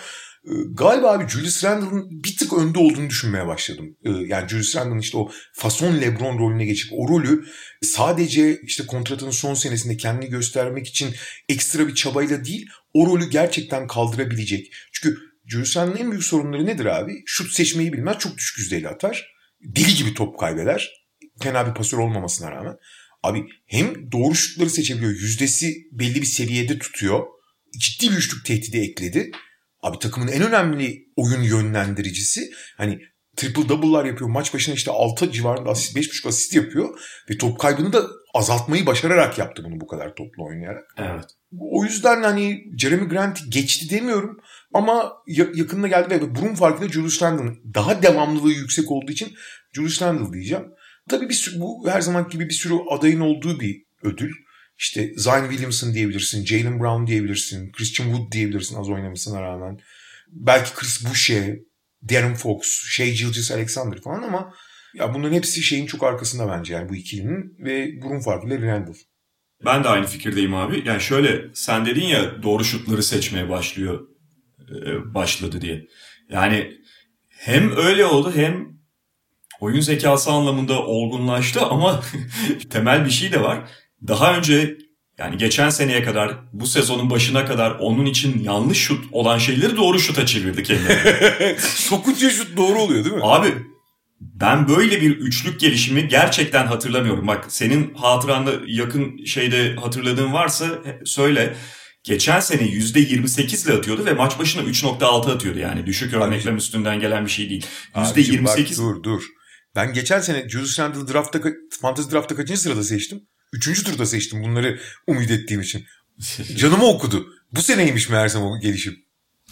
galiba abi Julius Randle'ın bir tık önde olduğunu düşünmeye başladım. Yani Julius Randle'ın işte o fason LeBron rolüne geçip o rolü sadece işte kontratının son senesinde kendini göstermek için ekstra bir çabayla değil, o rolü gerçekten kaldırabilecek. Çünkü Julius Randle'ın en büyük sorunları nedir abi? Şut seçmeyi bilmez, çok düşük yüzdeyle atar. Deli gibi top kaybeder. Fena bir pasör olmamasına rağmen. Abi hem doğru şutları seçebiliyor. Yüzdesi belli bir seviyede tutuyor. Ciddi bir üçlük tehdidi ekledi. Abi takımın en önemli oyun yönlendiricisi. Hani triple double'lar yapıyor. Maç başına işte 6 civarında asist, 5.5 asist yapıyor. Ve top kaybını da azaltmayı başararak yaptı bunu, bu kadar toplu oynayarak. Evet. O yüzden hani Jerami Grant geçti demiyorum. Ama yakınına geldi ve burun farkıyla Julius Randle'ın daha devamlılığı yüksek olduğu için Julius Randle diyeceğim. Tabii bu her zaman gibi bir sürü adayın olduğu bir ödül. İşte Zion Williamson diyebilirsin, Jaylen Brown diyebilirsin, Christian Wood diyebilirsin az oynamasına rağmen. Belki Chris Boucher, Darren Fox, Gilgeous Alexander falan ama ya bunların hepsi çok arkasında bence, yani bu ikilinin ve burun farkıyla Randle. Ben de aynı fikirdeyim abi. Yani sen dedin ya doğru şutları seçmeye başladı diye. Yani hem öyle oldu hem oyun zekası anlamında olgunlaştı ama temel bir şey de var. Daha önce, yani geçen seneye kadar, bu sezonun başına kadar onun için yanlış şut olan şeyleri doğru şuta çevirdi kendini. Sokunca şut doğru oluyor değil mi? Abi ben böyle bir üçlük gelişimi gerçekten hatırlamıyorum. Bak senin hatıranda yakın hatırladığın varsa söyle. Geçen sene %28 ile atıyordu ve maç başına 3.6 atıyordu. Yani düşük örneklerin üstünden gelen bir şey değil. %28... Bak, dur. Ben geçen sene Julius Randle'ı Fantasy Draft'ta kaçıncı sırada seçtim? 3. turda seçtim, bunları umut ettiğim için. Canımı okudu. Bu seneymiş meğersem o gelişim.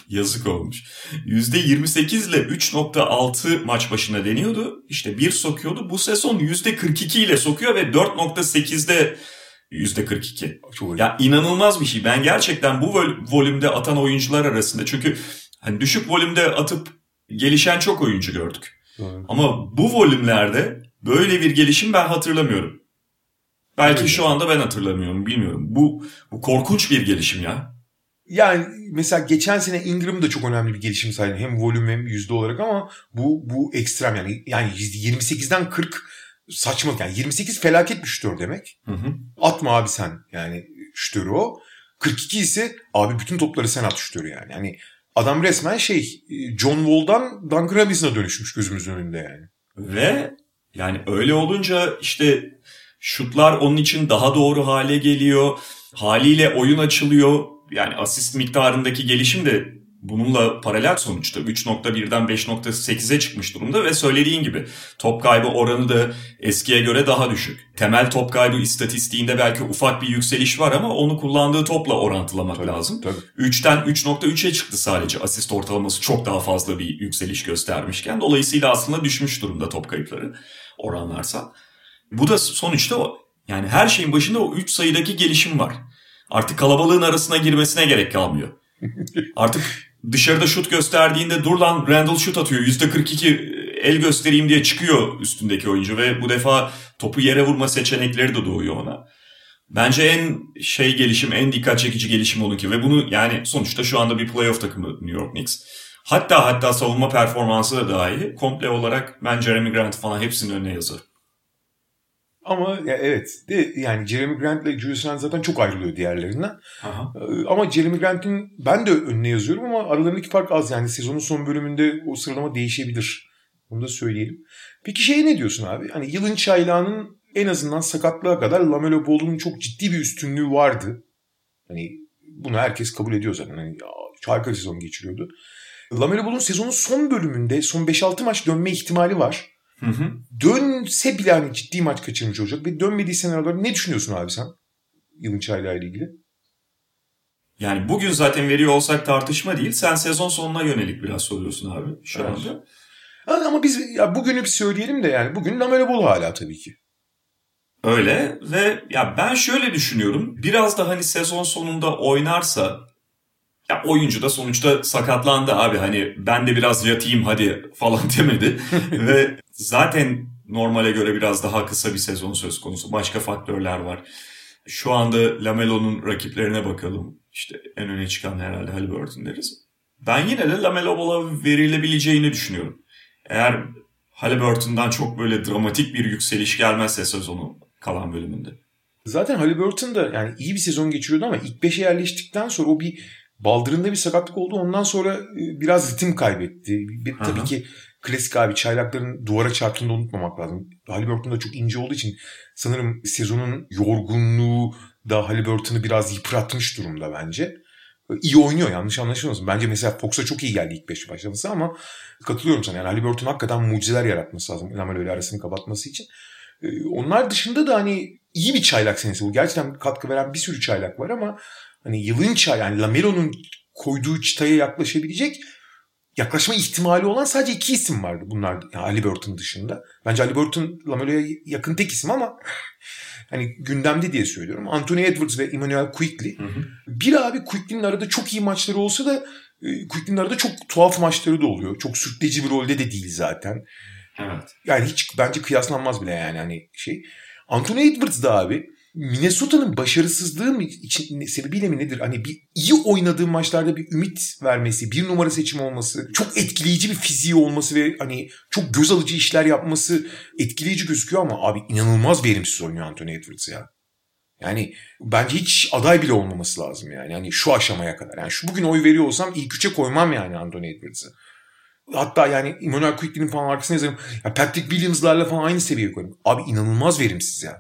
Yazık olmuş. %28 ile 3.6 maç başına deniyordu. İşte bir sokuyordu. Bu sezon %42 ile sokuyor ve 4.8'de %42. Çok ya, inanılmaz bir şey. Ben gerçekten bu volümde atan oyuncular arasında, çünkü hani düşük volümde atıp gelişen çok oyuncu gördük. Evet. Ama bu volümlerde böyle bir gelişim ben hatırlamıyorum. Belki şu anda ben hatırlamıyorum, bilmiyorum. Bu korkunç bir gelişim ya. Yani mesela geçen sene Ingram da çok önemli bir gelişim saydım. Hem volüm hem yüzde olarak ama bu ekstrem yani 28'den 40 saçmalık. Yani 28 felaket bir şütör demek. Hı hı. Atma abi sen yani şütörü o. 42 ise abi bütün topları sen at şütörü yani. Yani adam resmen John Wall'dan Duncan Robinson'a dönüşmüş gözümüzün önünde yani. Ve yani öyle olunca işte şutlar onun için daha doğru hale geliyor. Haliyle oyun açılıyor. Yani asist miktarındaki gelişim de bununla paralel sonuçta. 3.1'den 5.8'e çıkmış durumda ve söylediğin gibi top kaybı oranı da eskiye göre daha düşük. Temel top kaybı istatistiğinde belki ufak bir yükseliş var ama onu kullandığı topla orantılamak lazım. Tabii. 3'ten 3.3'e çıktı sadece. Asist ortalaması çok daha fazla bir yükseliş göstermişken. Dolayısıyla aslında düşmüş durumda top kayıpları oranlarsa. Bu da sonuçta yani her şeyin başında o 3 sayıdaki gelişim var. Artık kalabalığın arasına girmesine gerek kalmıyor. Artık dışarıda şut gösterdiğinde dur lan Randall şut atıyor. %42 el göstereyim diye çıkıyor üstündeki oyuncu ve bu defa topu yere vurma seçenekleri de doğuyor ona. Bence en dikkat çekici gelişim onunki ve bunu yani sonuçta şu anda bir playoff takımı New York Knicks. Hatta savunma performansı da dahi komple olarak ben Jerami Grant falan hepsinin önüne yazarım. Ama ya evet de yani Jerami Grant ile Julius Randle zaten çok ayrılıyor diğerlerinden. Aha. Ama Jerami Grant'in ben de önüne yazıyorum ama aralarındaki fark az yani sezonun son bölümünde o sıralama değişebilir. Bunu da söyleyelim. Peki ne diyorsun abi? Hani yılın çaylağının en azından sakatlığa kadar LaMelo Ball'un çok ciddi bir üstünlüğü vardı. Hani bunu herkes kabul ediyor zaten. Hani harika sezon geçiriyordu. LaMelo Ball'un sezonun son bölümünde son 5-6 maç dönme ihtimali var. Hı hı. Dönse bile hani ciddi maç kaçırmış olacak. Bir dönmediği senaryolarda ne düşünüyorsun abi sen yılın çaylağı ile ilgili? Yani bugün zaten veriyor olsak tartışma değil. Sen sezon sonuna yönelik biraz soruyorsun abi şu anda. Evet. Ama biz ya bugünü bir söyleyelim de yani bugün LaMelo Ball hala tabii ki. Öyle ve ya ben şöyle düşünüyorum. Biraz da hani sezon sonunda oynarsa ya oyuncu da sonuçta sakatlandı abi hani ben de biraz yatayım hadi falan demedi ve zaten normale göre biraz daha kısa bir sezon söz konusu. Başka faktörler var. Şu anda LaMelo'nun rakiplerine bakalım. İşte en öne çıkan herhalde Haliburton deriz. Ben yine de LaMelo Ball'a verilebileceğini düşünüyorum. Eğer Haliburton'dan çok böyle dramatik bir yükseliş gelmezse sezonun kalan bölümünde. Zaten Haliburton da yani iyi bir sezon geçiriyordu ama ilk 5'e yerleştikten sonra o bir baldırında bir sakatlık oldu. Ondan sonra biraz ritim kaybetti. Tabii Aha. ki klasik abi çaylakların duvara çarptığını da unutmamak lazım. Haliburton da çok ince olduğu için sanırım sezonun yorgunluğu da Haliburton'u biraz yıpratmış durumda bence. İyi oynuyor yanlış anlaşılmasın. Bence mesela Fox'a çok iyi geldi ilk 5 başlaması ama katılıyorum sana. Yani Haliburton hakikaten mucizeler yaratması lazım. Hemen öyle arasını kapatması için. Onlar dışında da hani iyi bir çaylak senesi bu. Gerçekten katkı veren bir sürü çaylak var ama hani yılın çaylak, yani LaMelo'nun koyduğu çıtaya yaklaşma ihtimali olan sadece 2 isim vardı bunlar yani Haliburton dışında. Bence Haliburton LaMelo'ya yakın tek isim ama hani gündemde diye söylüyorum. Anthony Edwards ve Immanuel Quickley. Hı hı. Bir abi Quickley'nin arada çok iyi maçları olsa da Quickley'nin arada çok tuhaf maçları da oluyor. Çok sürükleyici bir rolde de değil zaten. Evet. Yani hiç bence kıyaslanmaz bile yani hani Anthony Edwards da abi Minnesota'nın başarısızlığı sebebiyle mi nedir? Hani bir iyi oynadığı maçlarda bir ümit vermesi, bir numara seçimi olması, çok etkileyici bir fiziği olması ve hani çok göz alıcı işler yapması etkileyici gözüküyor ama abi inanılmaz verimsiz oynuyor Anthony Edwards ya. Yani bence hiç aday bile olmaması lazım yani. Yani şu aşamaya kadar. Yani şu bugün oy veriyor olsam ilk 3'e koymam yani Anthony Edwards'ı. Hatta yani Immanuel Quickley'nin falan arkasına yazarım. Ya Patrick Williams'larla falan aynı seviyeye koyarım. Abi inanılmaz verimsiz yani.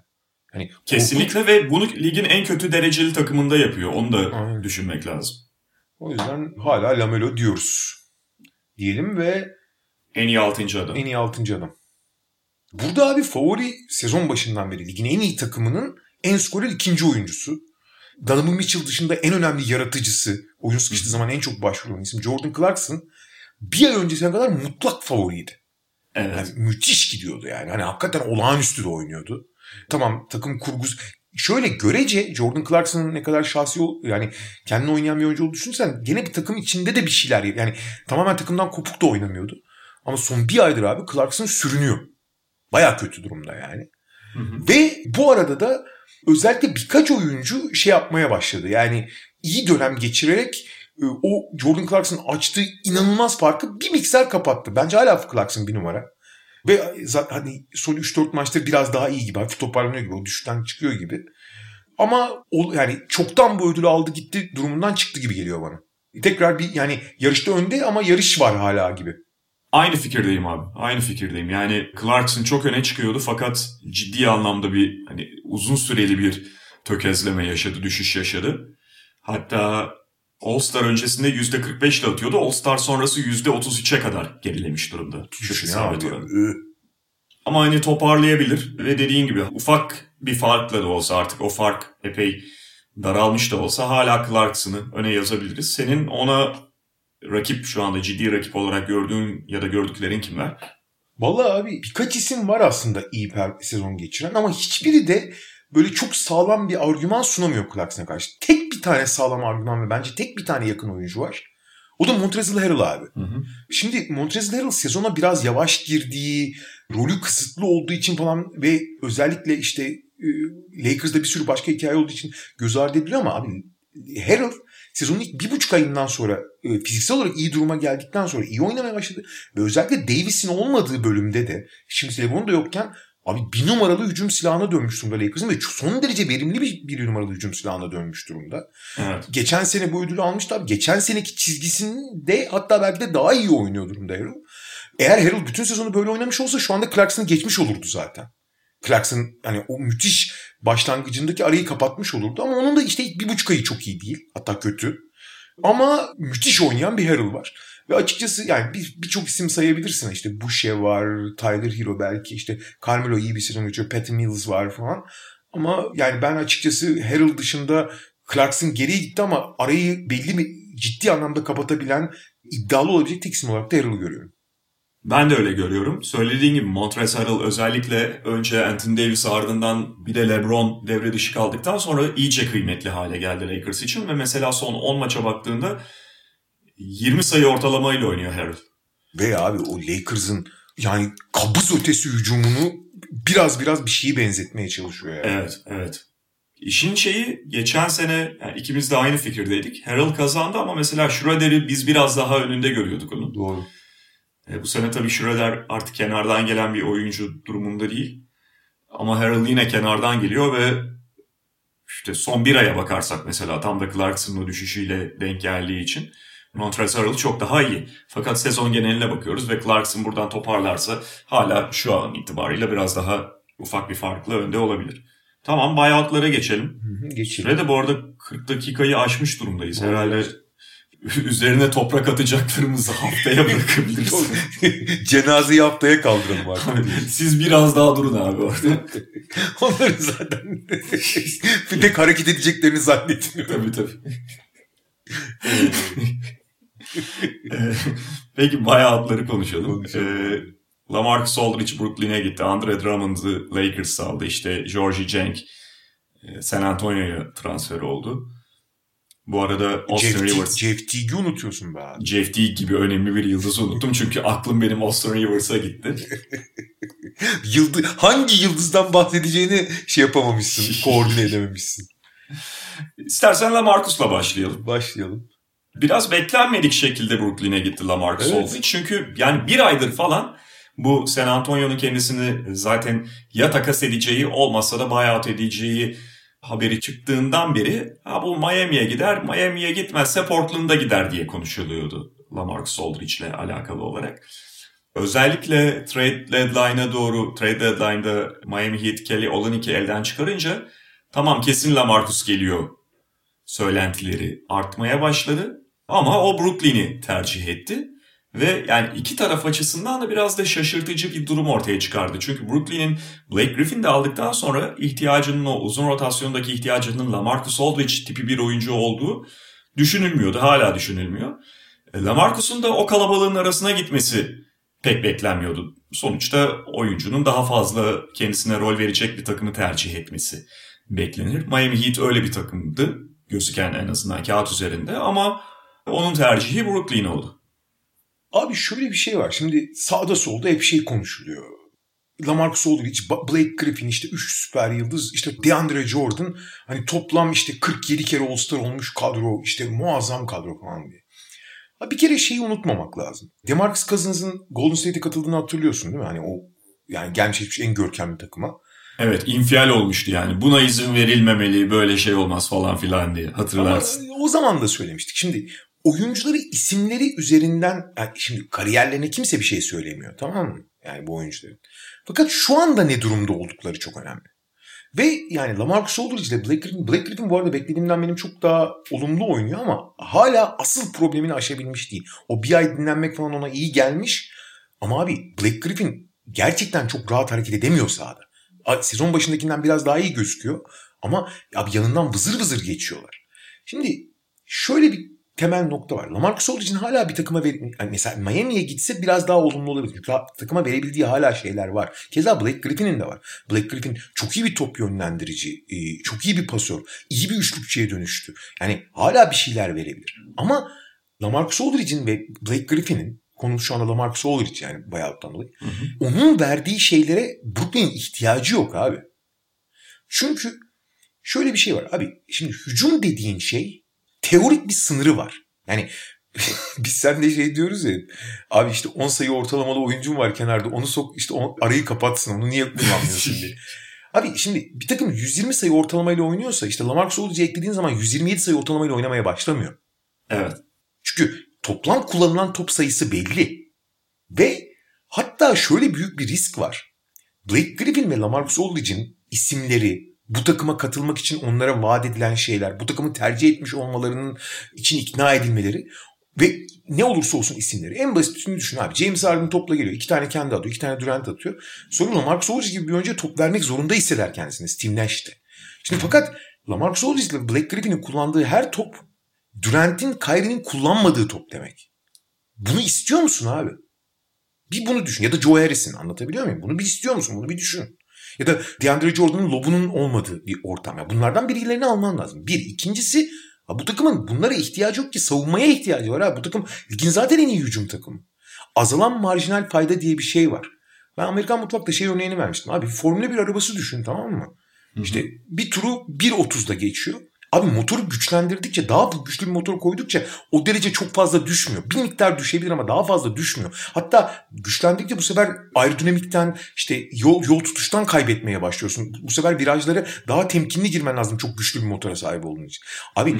Hani kesinlikle korkunç. Ve bunu ligin en kötü dereceli takımında yapıyor. Onu da Aynen. düşünmek lazım. O yüzden hala LaMelo diyoruz. Diyelim ve en iyi 6. adam. En iyi 6. adam. Burada abi favori sezon başından beri ligin en iyi takımının en skorer 2. oyuncusu. Donovan Mitchell dışında en önemli yaratıcısı. Oyun sıkıştığı zaman en çok başvurulan isim Jordan Clarkson. Bir ay öncesine kadar mutlak favoriydi. Evet. Yani müthiş gidiyordu yani. Hani hakikaten olağanüstü de oynuyordu. Tamam takım kurgusu. Şöyle görece Jordan Clarkson'ın ne kadar şahsi yani kendini oynayan bir oyuncu olduğunu düşünsen gene bir takım içinde de bir şeyler yani tamamen takımdan kopuk da oynamıyordu. Ama son bir aydır abi Clarkson sürünüyor. Baya kötü durumda yani. Hı hı. Ve bu arada da özellikle birkaç oyuncu şey yapmaya başladı. Yani iyi dönem geçirerek o Jordan Clarkson açtığı inanılmaz farkı bir mikser kapattı. Bence hala Clarkson bir numara. Ve hani son 3-4 maçta biraz daha iyi gibi. Hafif toparlanıyor gibi. O düşten çıkıyor gibi. Ama yani çoktan bu ödülü aldı gitti durumundan çıktı gibi geliyor bana. Tekrar bir yani yarışta önde ama yarış var hala gibi. Aynı fikirdeyim abi. Aynı fikirdeyim. Yani Clarkson çok öne çıkıyordu fakat ciddi anlamda bir hani uzun süreli bir tökezleme yaşadı, düşüş yaşadı. Hatta All-Star öncesinde %45'le atıyordu. All-Star sonrası %33'e kadar gerilemiş durumda. Düşüş isabet oranı. Ama hani toparlayabilir ve dediğin gibi ufak bir farkla da olsa artık o fark epey daralmış da olsa hala Clarkson'ı öne yazabiliriz. Senin ona rakip şu anda ciddi rakip olarak gördüğün ya da gördüklerin kimler? Vallahi abi birkaç isim var aslında iyi sezon geçiren ama hiçbiri de böyle çok sağlam bir argüman sunamıyor Clarkson'a karşı. Tek bir tane sağlam argüman ve bence tek bir tane yakın oyuncu var. O da Montrezl Harrell abi. Hı hı. Şimdi Montrezl Harrell sezona biraz yavaş girdiği, rolü kısıtlı olduğu için falan ve özellikle işte Lakers'da bir sürü başka hikaye olduğu için göz ardı ediliyor ama abi Harrell sezonun ilk 1,5 ayından sonra fiziksel olarak iyi duruma geldikten sonra iyi oynamaya başladı. Ve özellikle Davis'in olmadığı bölümde de şimdi LeBron da yokken abi bir numaralı hücum silahına dönmüş durumda Lakers'ın ve son derece verimli bir numaralı hücum silahına dönmüş durumda. Evet. Geçen sene bu ödülü almıştı abi. Geçen seneki çizgisinde hatta belki de daha iyi oynuyor durumda Harrell. Eğer Harrell bütün sezonu böyle oynamış olsa şu anda Clarkson'ı geçmiş olurdu zaten. Clarkson hani o müthiş başlangıcındaki arayı kapatmış olurdu ama onun da işte ilk 1,5 ayı çok iyi değil. Hatta kötü. Ama müthiş oynayan bir Harrell var. Ve açıkçası yani birçok isim sayabilirsin. İşte Boucher var, Tyler Hero belki işte Carmelo iyi bir sezon geçiyor, Patty Mills var falan. Ama yani ben açıkçası Harrell dışında Clarkson geriye gitti ama arayı belli mi ciddi anlamda kapatabilen iddialı olabilecek tek isim olarak da Harrell'ı görüyorum. Ben de öyle görüyorum. Söylediğin gibi Montrezl Harrell özellikle önce Anthony Davis ardından bir de LeBron devre dışı kaldıktan sonra iyice kıymetli hale geldi Lakers için ve mesela son 10 maça baktığında 20 sayı ortalamayla oynuyor Harrell. Ve abi o Lakers'ın yani kabız ötesi hücumunu biraz bir şeyi benzetmeye çalışıyor yani. Evet. İşin şeyi geçen sene yani ikimiz de aynı fikirdeydik. Harrell kazandı ama mesela Schroeder'i biz biraz daha önünde görüyorduk onu. Doğru. Bu sene tabii Schroeder artık kenardan gelen bir oyuncu durumunda değil. Ama Harrell yine kenardan geliyor ve işte son bir aya bakarsak mesela tam da Clarkson'ın düşüşüyle denk geldiği için Montrezl Harrell çok daha iyi. Fakat sezon geneline bakıyoruz ve Clarkson buradan toparlarsa hala şu an itibariyle biraz daha ufak bir farkla önde olabilir. Tamam buyout'lara geçelim. Geçelim. Ve de bu arada 40 dakikayı aşmış durumdayız. Vallahi herhalde üzerine toprak atacaklarımızı haftaya bırakabiliriz. Cenazeyi haftaya kaldıralım artık. Siz biraz daha durun abi orada. Onları zaten bir tek hareket edeceklerini zannetmiyorum. Tabii. Peki bayağı adları konuşalım. LaMarcus Aldridge Brooklyn'e gitti. Andre Drummond'ı Lakers aldı. İşte Georgie Dinwiddie San Antonio'ya transfer oldu. Bu arada Austin Rivers... Jeff Teague'i unutuyorsun be abi. Jeff Teague gibi önemli bir yıldızı unuttum. Çünkü aklım benim Austin Rivers'a gitti. Hangi yıldızdan bahsedeceğini şey yapamamışsın. Koordine edememişsin. İstersen LaMarcus'la başlayalım. Biraz beklenmedik şekilde Brooklyn'e gitti LaMarcus Aldridge. Çünkü yani bir aydır falan bu San Antonio'nun kendisini zaten ya takas edeceği olmazsa da buyout edeceği haberi çıktığından beri bu Miami'ye gider, Miami'ye gitmezse Portland'a gider diye konuşuluyordu LaMarcus Aldridge ile alakalı olarak. Özellikle trade deadline'da Miami Heat Kelly Olynyk elden çıkarınca tamam kesin LaMarcus geliyor söylentileri artmaya başladı ama o Brooklyn'i tercih etti ve yani iki taraf açısından da biraz da şaşırtıcı bir durum ortaya çıkardı. Çünkü Brooklyn'in Blake Griffin'i de aldıktan sonra ihtiyacının o uzun rotasyondaki ihtiyacının LaMarcus Aldridge tipi bir oyuncu olduğu düşünülmüyordu. Hala düşünülmüyor. LaMarcus'un da o kalabalığın arasına gitmesi pek beklenmiyordu. Sonuçta oyuncunun daha fazla kendisine rol verecek bir takımı tercih etmesi beklenir. Miami Heat öyle bir takımdı. Gözüken en azından kağıt üzerinde ama onun tercihi Brooklyn oldu. Abi şöyle bir şey var. Şimdi sağda solda hep şey konuşuluyor. LaMarcus Aldridge, Blake Griffin, işte 3 süper yıldız, işte DeAndre Jordan, hani toplam işte 47 kere All-Star olmuş kadro, işte muazzam kadro falan diye. Ha, bir kere şeyi unutmamak lazım. DeMarcus Cousins'ın Golden State'e katıldığını hatırlıyorsun değil mi? Hani o yani gelmiş geçmiş en görkemli takıma. Evet, infial olmuştu yani. Buna izin verilmemeli, böyle şey olmaz falan filan diye hatırlarsın. Ama o zaman da söylemiştik. Şimdi oyuncuları isimleri üzerinden, yani şimdi kariyerlerine kimse bir şey söylemiyor, tamam mı? Yani bu oyuncuların. Fakat şu anda ne durumda oldukları çok önemli. Ve yani LaMarcus Aldridge ile Blake Griffin bu arada beklediğimden benim çok daha olumlu oynuyor ama hala asıl problemini aşabilmiş değil. O bir ay dinlenmek falan ona iyi gelmiş. Ama abi Blake Griffin gerçekten çok rahat hareket edemiyor sahada. Sezon başındakinden biraz daha iyi gözüküyor. Ama abi yanından vızır vızır geçiyorlar. Şimdi şöyle bir temel nokta var. LaMarcus Aldridge'in hala bir takıma yani mesela Miami'ye gitse biraz daha olumlu olabilir. Çünkü takıma verebildiği hala şeyler var. Keza Blake Griffin'in de var. Blake Griffin çok iyi bir top yönlendirici, çok iyi bir pasör, iyi bir üçlükçüye dönüştü. Yani hala bir şeyler verebilir. Ama LaMarcus Aldridge'in ve Blake Griffin'in, konu şu anda LaMarcus Aldridge yani bayağı utanılıyor. Onun verdiği şeylere Brooklyn'in ihtiyacı yok abi. Çünkü şöyle bir şey var abi. Şimdi hücum dediğin şey teorik bir sınırı var. Yani biz seninle şey diyoruz ya. Abi işte 10 sayı ortalamalı oyuncum var kenarda. Onu sok işte arayı kapatsın. Onu niye kullanmıyorsun diye. Abi şimdi bir takım 120 sayı ortalamayla oynuyorsa işte LaMarcus Aldridge'e eklediğin zaman 127 sayı ortalamayla oynamaya başlamıyor. Evet. Çünkü toplam kullanılan top sayısı belli. Ve hatta şöyle büyük bir risk var. Blake Griffin ve LaMarcus Aldridge'in isimleri, bu takıma katılmak için onlara vaat edilen şeyler, bu takımı tercih etmiş olmalarının için ikna edilmeleri ve ne olursa olsun isimleri. En basitini düşün abi. James Harden topla geliyor. 2 tane kendi atıyor. 2 tane Durant atıyor. Sonra LaMarcus Aldridge gibi bir oyuncuya top vermek zorunda hisseder kendisini. Steve Nash'te. Şimdi fakat LaMarcus Aldridge ile Blake Griffin'in kullandığı her top Durant'in, Kyrie'nin kullanmadığı top demek. Bunu istiyor musun abi? Bir bunu düşün. Ya da Joe Harris'in, anlatabiliyor muyum? Bunu bir istiyor musun? Bunu bir düşün. Ya da DeAndre Jordan'ın lobunun olmadığı bir ortam. Ya bunlardan birilerini alman lazım. Bir. İkincisi bu takımın bunlara ihtiyacı yok ki. Savunmaya ihtiyacı var. Bu takım ligin zaten en iyi hücum takımı. Azalan marjinal fayda diye bir şey var. Ben Amerikan mutfakta şey örneğini vermiştim. Abi Formula 1 arabası düşün, tamam mı? Hı-hı. İşte bir turu 1.30'da geçiyor. Abi motoru güçlendirdikçe, daha güçlü bir motor koydukça o derece çok fazla düşmüyor. Bir miktar düşebilir ama daha fazla düşmüyor. Hatta güçlendikçe bu sefer aerodinamikten, işte yol tutuştan kaybetmeye başlıyorsun. Bu sefer virajlara daha temkinli girmen lazım çok güçlü bir motora sahip olduğun için. Abi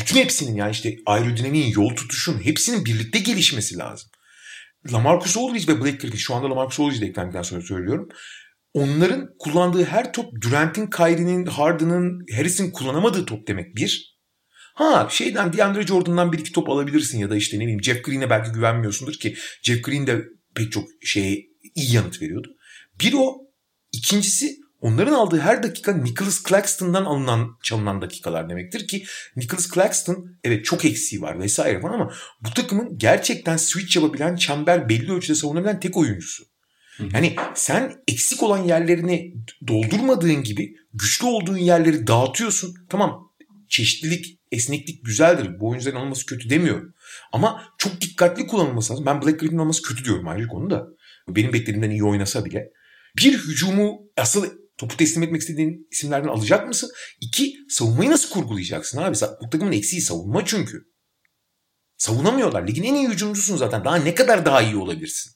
bütün hepsinin, yani işte aerodinamiğin, yol tutuşun, hepsinin birlikte gelişmesi lazım. LaMarcus Aldridge ve Blake Griffin, şu anda LaMarcus Aldridge'de eklendikten sonra söylüyorum. Onların kullandığı her top Durant'in, Kyrie'nin, Harden'ın, Harris'in kullanamadığı top demek bir. DeAndre Jordan'dan bir iki top alabilirsin ya da işte ne bileyim Jeff Green'e belki güvenmiyorsundur ki Jeff Green de pek çok şeye iyi yanıt veriyordu. Bir o. İkincisi onların aldığı her dakika Nicolas Claxton'dan çalınan dakikalar demektir ki Nicolas Claxton evet çok eksiği var vesaire falan ama bu takımın gerçekten switch yapabilen, çember belli ölçüde savunabilen tek oyuncusu. Yani sen eksik olan yerlerini doldurmadığın gibi güçlü olduğun yerleri dağıtıyorsun. Tamam, çeşitlilik, esneklik güzeldir. Bu oyuncuların olması kötü demiyorum. Ama çok dikkatli kullanılması lazım. Ben Blake Griffin'in olması kötü diyorum ayrıca onu da. Benim beklediğimden iyi oynasa bile. Bir, hücumu, asıl topu teslim etmek istediğin isimlerden alacak mısın? İki, savunmayı nasıl kurgulayacaksın abi? Bu takımın eksiği savunma çünkü. Savunamıyorlar. Ligin en iyi hücumcusun zaten. Daha ne kadar daha iyi olabilirsin?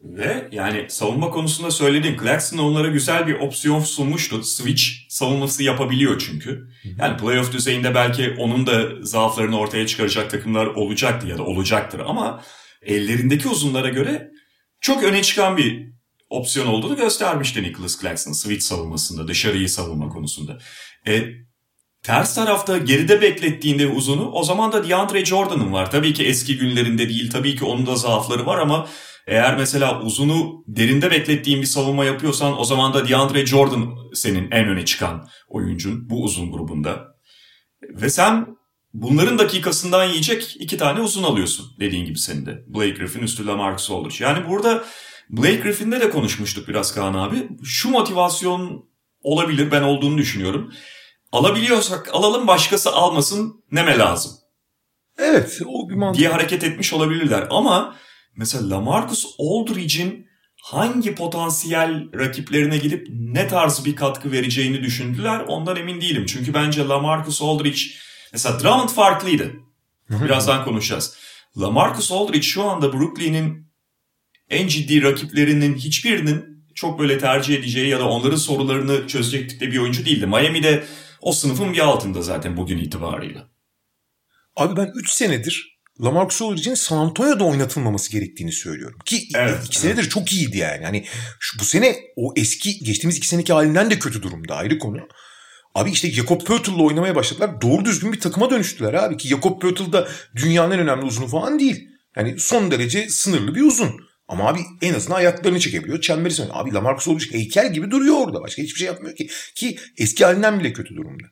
Ve yani savunma konusunda söylediğim, Clarkson onlara güzel bir opsiyon sunmuştu. Switch savunması yapabiliyor çünkü. Yani playoff düzeyinde belki onun da zaaflarını ortaya çıkaracak takımlar olacaktı ya da olacaktır. Ama ellerindeki uzunlara göre çok öne çıkan bir opsiyon olduğunu göstermişti Nicholas Claxton switch savunmasında, dışarıyı savunma konusunda. Ters tarafta geride beklettiğinde uzunu, o zaman da DeAndre Jordan'ın var. Tabii ki eski günlerinde değil, tabii ki onun da zaafları var ama eğer mesela uzunu derinde beklettiğin bir savunma yapıyorsan o zaman da DeAndre Jordan senin en öne çıkan oyuncun bu uzun grubunda. Ve sen bunların dakikasından yiyecek 2 tane uzun alıyorsun dediğin gibi senin de. Blake Griffin üstü LaMarcus Aldridge. Yani burada Blake Griffin'de de konuşmuştuk biraz Kaan abi. Şu motivasyon olabilir, ben olduğunu düşünüyorum. Alabiliyorsak alalım, başkası almasın neme lazım. Evet, o bir mantık. Diye hareket etmiş olabilirler ama mesela LaMarcus Aldridge'in hangi potansiyel rakiplerine gidip ne tarz bir katkı vereceğini düşündüler ondan emin değilim. Çünkü bence LaMarcus Aldridge, mesela Drummond farklıydı. Birazdan konuşacağız. LaMarcus Aldridge şu anda Brooklyn'in en ciddi rakiplerinin hiçbirinin çok böyle tercih edeceği ya da onların sorularını çözecektik de bir oyuncu değildi. Miami'de o sınıfın bir altında zaten bugün itibarıyla. Abi ben 3 senedir LaMarcus Aldridge'in San Antonio'da oynatılmaması gerektiğini söylüyorum. Ki 2 senedir çok iyiydi yani. Hani bu sene o eski geçtiğimiz 2 seneki halinden de kötü durumda, ayrı konu. Abi işte Jakob Poeltl'la oynamaya başladılar. Doğru düzgün bir takıma dönüştüler abi ki Jakob Poeltl da dünyanın en önemli uzunu falan değil. Yani son derece sınırlı bir uzun. Ama abi en azından ayaklarını çekebiliyor. Çemberi söylüyor. Abi LaMarcus Aldridge heykel gibi duruyor orada. Başka hiçbir şey yapmıyor ki. Ki eski halinden bile kötü durumda.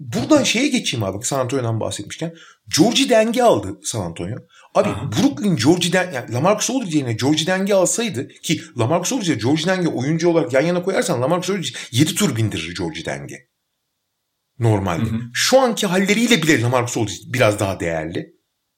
Buradan şeye geçeyim abi. San Antonio'dan bahsetmişken. Georgie Denge aldı San Antonio. Abi Brooklyn Georgie Denge, yani LaMarcus Aldridge yerine Georgie Denge alsaydı, ki LaMarcus Aldridge'e Georgie Denge oyuncu olarak yan yana koyarsan LaMarcus Aldridge 7 tur bindirir Georgie Denge. Normalde. Şu anki halleriyle bile LaMarcus Aldridge biraz daha değerli.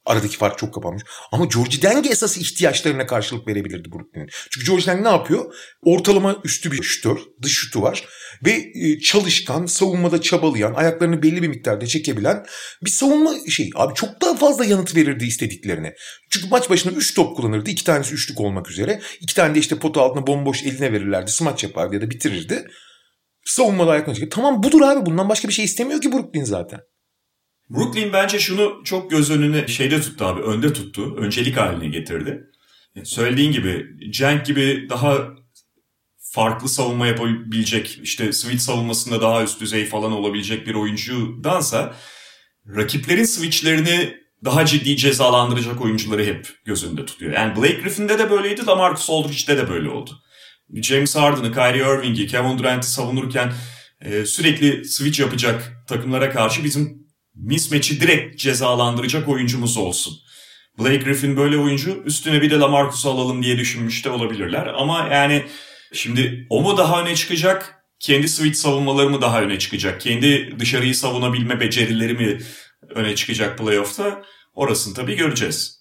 Aradaki fark çok kapanmış. Ama Georgie Denge esas ihtiyaçlarına karşılık verebilirdi Brooklyn'in. Çünkü Georgie Denge ne yapıyor? Ortalama üstü bir şütör. Dış şutu var. Ve çalışkan, savunmada çabalayan, ayaklarını belli bir miktarda çekebilen bir savunma şeyi. Abi çok daha fazla yanıt verirdi istediklerine. Çünkü maç başına 3 top kullanırdı. 2 tanesi üçlük olmak üzere. 2 tane de işte pota altına bomboş eline verirlerdi. Smaç yapardı ya da bitirirdi. Savunmada ayaklarını çeker. Tamam budur abi. Bundan başka bir şey istemiyor ki Brooklyn zaten. Brooklyn bence şunu çok göz önüne tuttu abi. Önde tuttu. Öncelik haline getirdi. Söylediğin gibi Cenk gibi daha farklı savunma yapabilecek, işte switch savunmasında daha üst düzey falan olabilecek bir oyuncudansa rakiplerin switchlerini daha ciddi cezalandıracak oyuncuları hep göz önünde tutuyor. Yani Blake Griffin'de de böyleydi, LaMarcus Aldridge'de de böyle oldu. James Harden'ı, Kyrie Irving'i, Kevin Durant'i savunurken sürekli switch yapacak takımlara karşı bizim mismatch'i direkt cezalandıracak oyuncumuz olsun. Blake Griffin böyle oyuncu, üstüne bir de LaMarcus'u alalım diye düşünmüş de olabilirler. Ama yani şimdi o mu daha öne çıkacak, kendi switch savunmaları mı daha öne çıkacak, kendi dışarıyı savunabilme becerileri mi öne çıkacak playoff'ta, orasını tabii göreceğiz.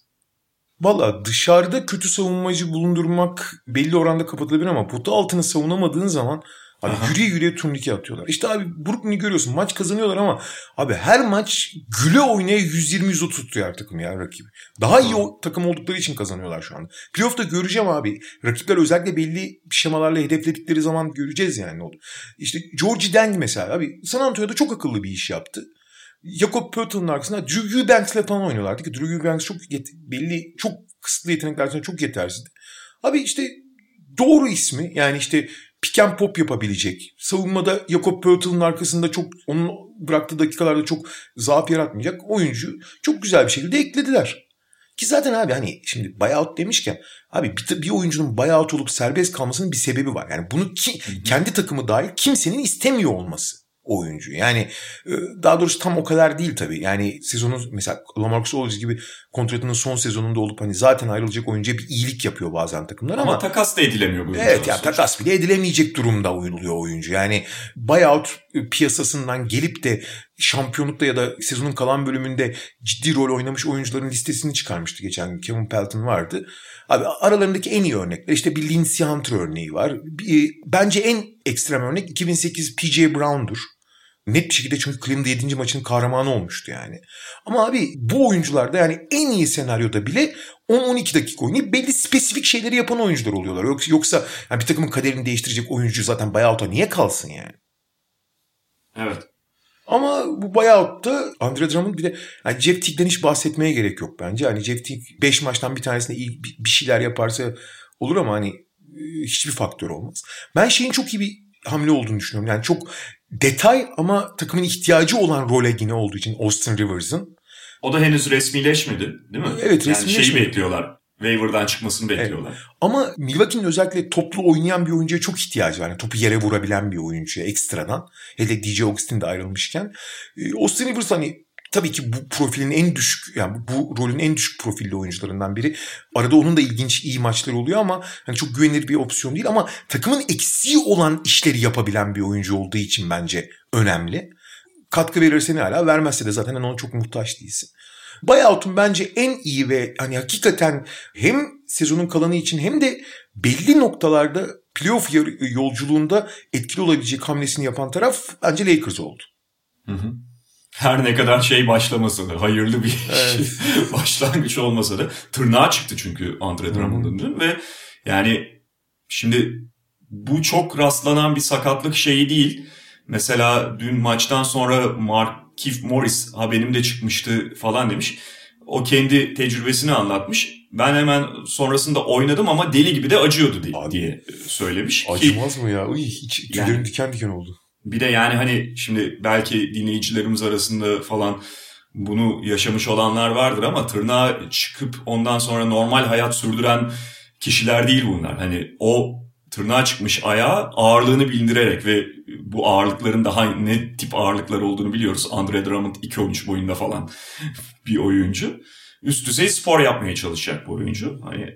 Valla dışarıda kötü savunmacı bulundurmak belli oranda kapatılabilir ama pota altını savunamadığın zaman abi yürüye yürüye turnike atıyorlar. İşte abi Brooklyn'i görüyorsun. Maç kazanıyorlar ama abi her maç güle oynaya 120-130 tutuyor takım ya rakibi. Daha iyi o takım oldukları için kazanıyorlar şu anda. Playoff'ta göreceğim abi. Rakipler özellikle belli şemalarla hedefledikleri zaman göreceğiz yani ne oldu. İşte Georgie Deng mesela abi San Antonio'da çok akıllı bir iş yaptı. Jakob Poeltl'ın arkasında Drew Eubanks'le falan oynuyorlardı ki Drew Eubanks çok belli çok kısıtlı yetenekler içinde çok yetersizdi. Abi işte doğru ismi yani işte pick and pop yapabilecek. Savunmada Jakob Poeltl'ın arkasında çok onun bıraktığı dakikalarda çok zaaf yaratmayacak oyuncu çok güzel bir şekilde eklediler. Ki zaten abi hani şimdi buyout demişken abi bir oyuncunun buyout olup serbest kalmasının bir sebebi var. Yani bunu kendi takımı dahil kimsenin istemiyor olması oyuncu. Yani daha doğrusu tam o kadar değil tabii. Yani sezonun mesela LaMarcus Aldridge gibi kontratının son sezonunda olup hani zaten ayrılacak oyuncuya bir iyilik yapıyor bazen takımlar ama takas da edilemiyor bu oyuncu. Evet ya takas bile edilemeyecek durumda oyunluyor oyuncu. Yani buyout piyasasından gelip de şampiyonlukta ya da sezonun kalan bölümünde ciddi rol oynamış oyuncuların listesini çıkarmıştı geçen gün. Kevin Pelton vardı. Abi aralarındaki en iyi örnekler işte bir Lindsey Hunter örneği var. Bence en ekstrem örnek 2008 PJ Brown'dur. Net bir şekilde çünkü Cleveland'da 7. maçın kahramanı olmuştu yani. Ama abi bu oyuncularda yani en iyi senaryoda bile 10-12 dakika oynayıp belli spesifik şeyleri yapan oyuncular oluyorlar. Yoksa yani bir takımın kaderini değiştirecek oyuncu zaten buyout'a niye kalsın yani? Evet. Ama bu buyout'ta Andre Drummond bir de yani Jeff Teague'den hiç bahsetmeye gerek yok bence. Yani Jeff Teague 5 maçtan bir tanesinde iyi bir şeyler yaparsa olur ama hani hiçbir faktör olmaz. Ben şeyin çok iyi bir hamle olduğunu düşünüyorum. Yani çok detay ama takımın ihtiyacı olan role yine olduğu için Austin Rivers'ın. O da henüz resmileşmedi değil mi? Evet resmileşmedi. Yani şeyi bekliyorlar. Waiver'dan çıkmasını bekliyorlar. Evet. Ama Milwaukee'nin özellikle toplu oynayan bir oyuncuya çok ihtiyacı var. Yani topu yere vurabilen bir oyuncuya ekstradan. Hele DJ Augustin de ayrılmışken. Austin Rivers hani tabii ki bu profilin en düşük yani bu rolün en düşük profilli oyuncularından biri. Arada onun da ilginç iyi maçları oluyor ama hani çok güvenilir bir opsiyon değil ama takımın eksiği olan işleri yapabilen bir oyuncu olduğu için bence önemli. Katkı verirse ne hala vermezse de zaten ona çok muhtaç değilsin. Buyout'un bence en iyi ve hani hakikaten hem sezonun kalanı için hem de belli noktalarda playoff yolculuğunda etkili olabilecek hamlesini yapan taraf bence Lakers oldu. Hı hı. Her ne kadar şey başlaması da, hayırlı bir evet. başlangıç olmasa da tırnağa çıktı çünkü Andre Drummond'un ve yani şimdi bu çok rastlanan bir sakatlık şeyi değil. Mesela dün maçtan sonra Markieff Morris haberim de çıkmıştı falan demiş. O kendi tecrübesini anlatmış. Ben hemen sonrasında oynadım ama deli gibi de acıyordu diye söylemiş. Acımaz ki, mı ya? Uy, tüylerim yani, diken diken oldu. Bir de yani hani şimdi belki dinleyicilerimiz arasında falan bunu yaşamış olanlar vardır ama tırnağa çıkıp ondan sonra normal hayat sürdüren kişiler değil bunlar. Hani o tırnağa çıkmış ayağı ağırlığını bindirerek ve bu ağırlıkların daha ne tip ağırlıklar olduğunu biliyoruz. Andre Drummond 2.13 boyunda falan bir oyuncu. Üst düzey spor yapmaya çalışacak bu oyuncu. Hani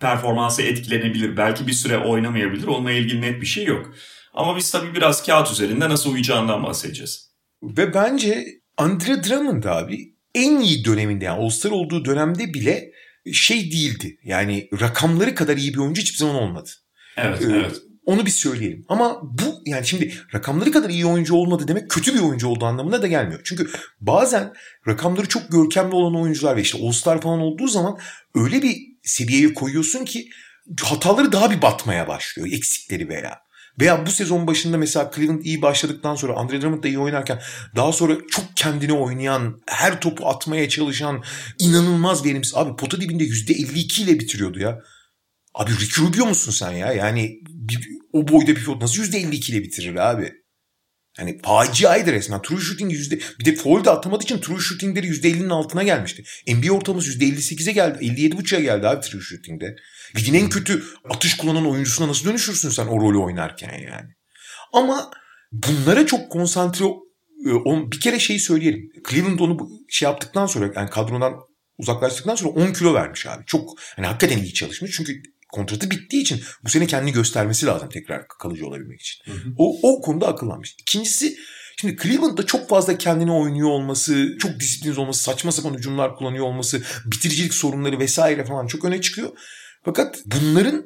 performansı etkilenebilir. Belki bir süre oynamayabilir. Onunla ilgili net bir şey yok. Ama biz tabii biraz kağıt üzerinde nasıl uyacağından bahsedeceğiz. Ve bence Andre Drummond abi en iyi döneminde yani All-Star olduğu dönemde bile şey değildi. Yani rakamları kadar iyi bir oyuncu hiçbir zaman olmadı. Evet, evet. Onu bir söyleyelim. Ama bu yani şimdi rakamları kadar iyi oyuncu olmadı demek kötü bir oyuncu olduğu anlamına da gelmiyor. Çünkü bazen rakamları çok görkemli olan oyuncular ve işte All-Star falan olduğu zaman öyle bir seviyeye koyuyorsun ki hataları daha bir batmaya başlıyor. Eksikleri veya. Veya bu sezon başında mesela Cleveland iyi başladıktan sonra Andre Drummond da iyi oynarken daha sonra çok kendine oynayan, her topu atmaya çalışan, inanılmaz verimsiz. Abi pota dibinde %52 ile bitiriyordu ya. Abi Ricky Rubio musun sen ya? Yani o boyda bir pivot nasıl %52 ile bitirir abi? Yani faciaydı resmen. True shooting bir de foul de atamadığı için true shootingleri %50'nin altına gelmişti. NBA ortalaması %58'e geldi. 57.5'a geldi abi true shootingde. Ligin en kötü atış kullanan oyuncusuna nasıl dönüşürsün sen o rolü oynarken yani. Ama bunlara çok konsantre bir kere şeyi söyleyelim. Cleveland onu şey yaptıktan sonra yani kadrodan uzaklaştıktan sonra 10 kilo vermiş abi. Çok hani hakikaten iyi çalışmış. Çünkü kontratı bittiği için bu sene kendini göstermesi lazım tekrar kalıcı olabilmek için. Hı hı. O konuda akıllanmış. İkincisi şimdi Cleveland'da çok fazla kendine oynuyor olması, çok disipliniz olması, saçma sapan hücumlar kullanıyor olması, bitiricilik sorunları vesaire falan çok öne çıkıyor. Fakat bunların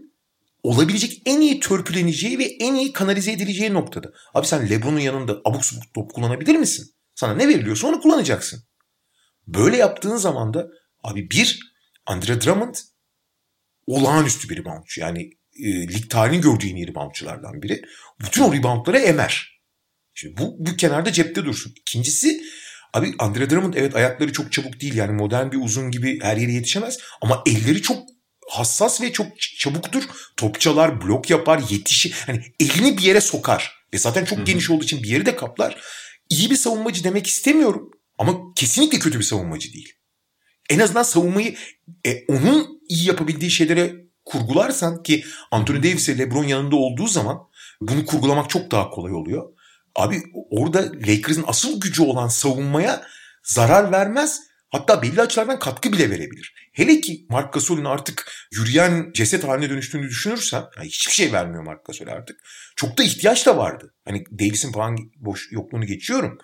olabilecek en iyi törpüleneceği ve en iyi kanalize edileceği noktada. Abi sen LeBron'un yanında abuk subuk top kullanabilir misin? Sana ne veriliyorsa onu kullanacaksın. Böyle yaptığın zaman da abi bir Andre Drummond olağanüstü bir reboundçu. Yani lig tarihinin gördüğü en iyi reboundçulardan biri. Bütün o reboundları emer. Şimdi bu kenarda cepte dursun. İkincisi abi Andre Drummond evet ayakları çok çabuk değil. Yani modern bir uzun gibi her yere yetişemez. Ama elleri çok hassas ve çok çabuktur. Top çalar, blok yapar, yetişir. Hani elini bir yere sokar. Ve zaten çok geniş olduğu için bir yeri de kaplar. İyi bir savunmacı demek istemiyorum. Ama kesinlikle kötü bir savunmacı değil. En azından savunmayı onun iyi yapabildiği şeylere kurgularsan ki Anthony Davis ve LeBron yanında olduğu zaman bunu kurgulamak çok daha kolay oluyor. Abi orada Lakers'ın asıl gücü olan savunmaya zarar vermez. Hatta belli açılardan katkı bile verebilir. Hele ki Marc Gasol'ün artık yürüyen ceset haline dönüştüğünü düşünürsen yani hiçbir şey vermiyor Marc Gasol artık. Çok da ihtiyaç da vardı. Hani Davis'in falan yokluğunu geçiyorum.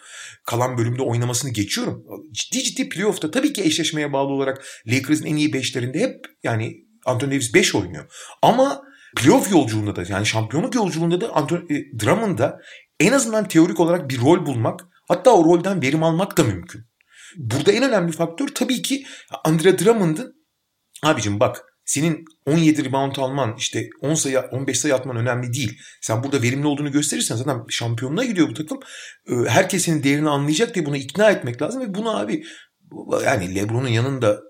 Kalan bölümde oynamasını geçiyorum. Ciddi playoff'ta tabii ki eşleşmeye bağlı olarak Lakers'ın en iyi 5'lerinde hep yani Anthony Davis 5 oynuyor. Ama playoff yolculuğunda da yani şampiyonluk yolculuğunda da Drummond'da en azından teorik olarak bir rol bulmak hatta o rolden verim almak da mümkün. Burada en önemli faktör tabii ki Andre Drummond'ın abicim bak senin 17 rebound alman işte 10 sayı 15 sayı atman önemli değil. Sen burada verimli olduğunu gösterirsen zaten şampiyonluğa gidiyor bu takım. Herkes senin değerini anlayacak diye bunu ikna etmek lazım ve bunu abi yani LeBron'un yanında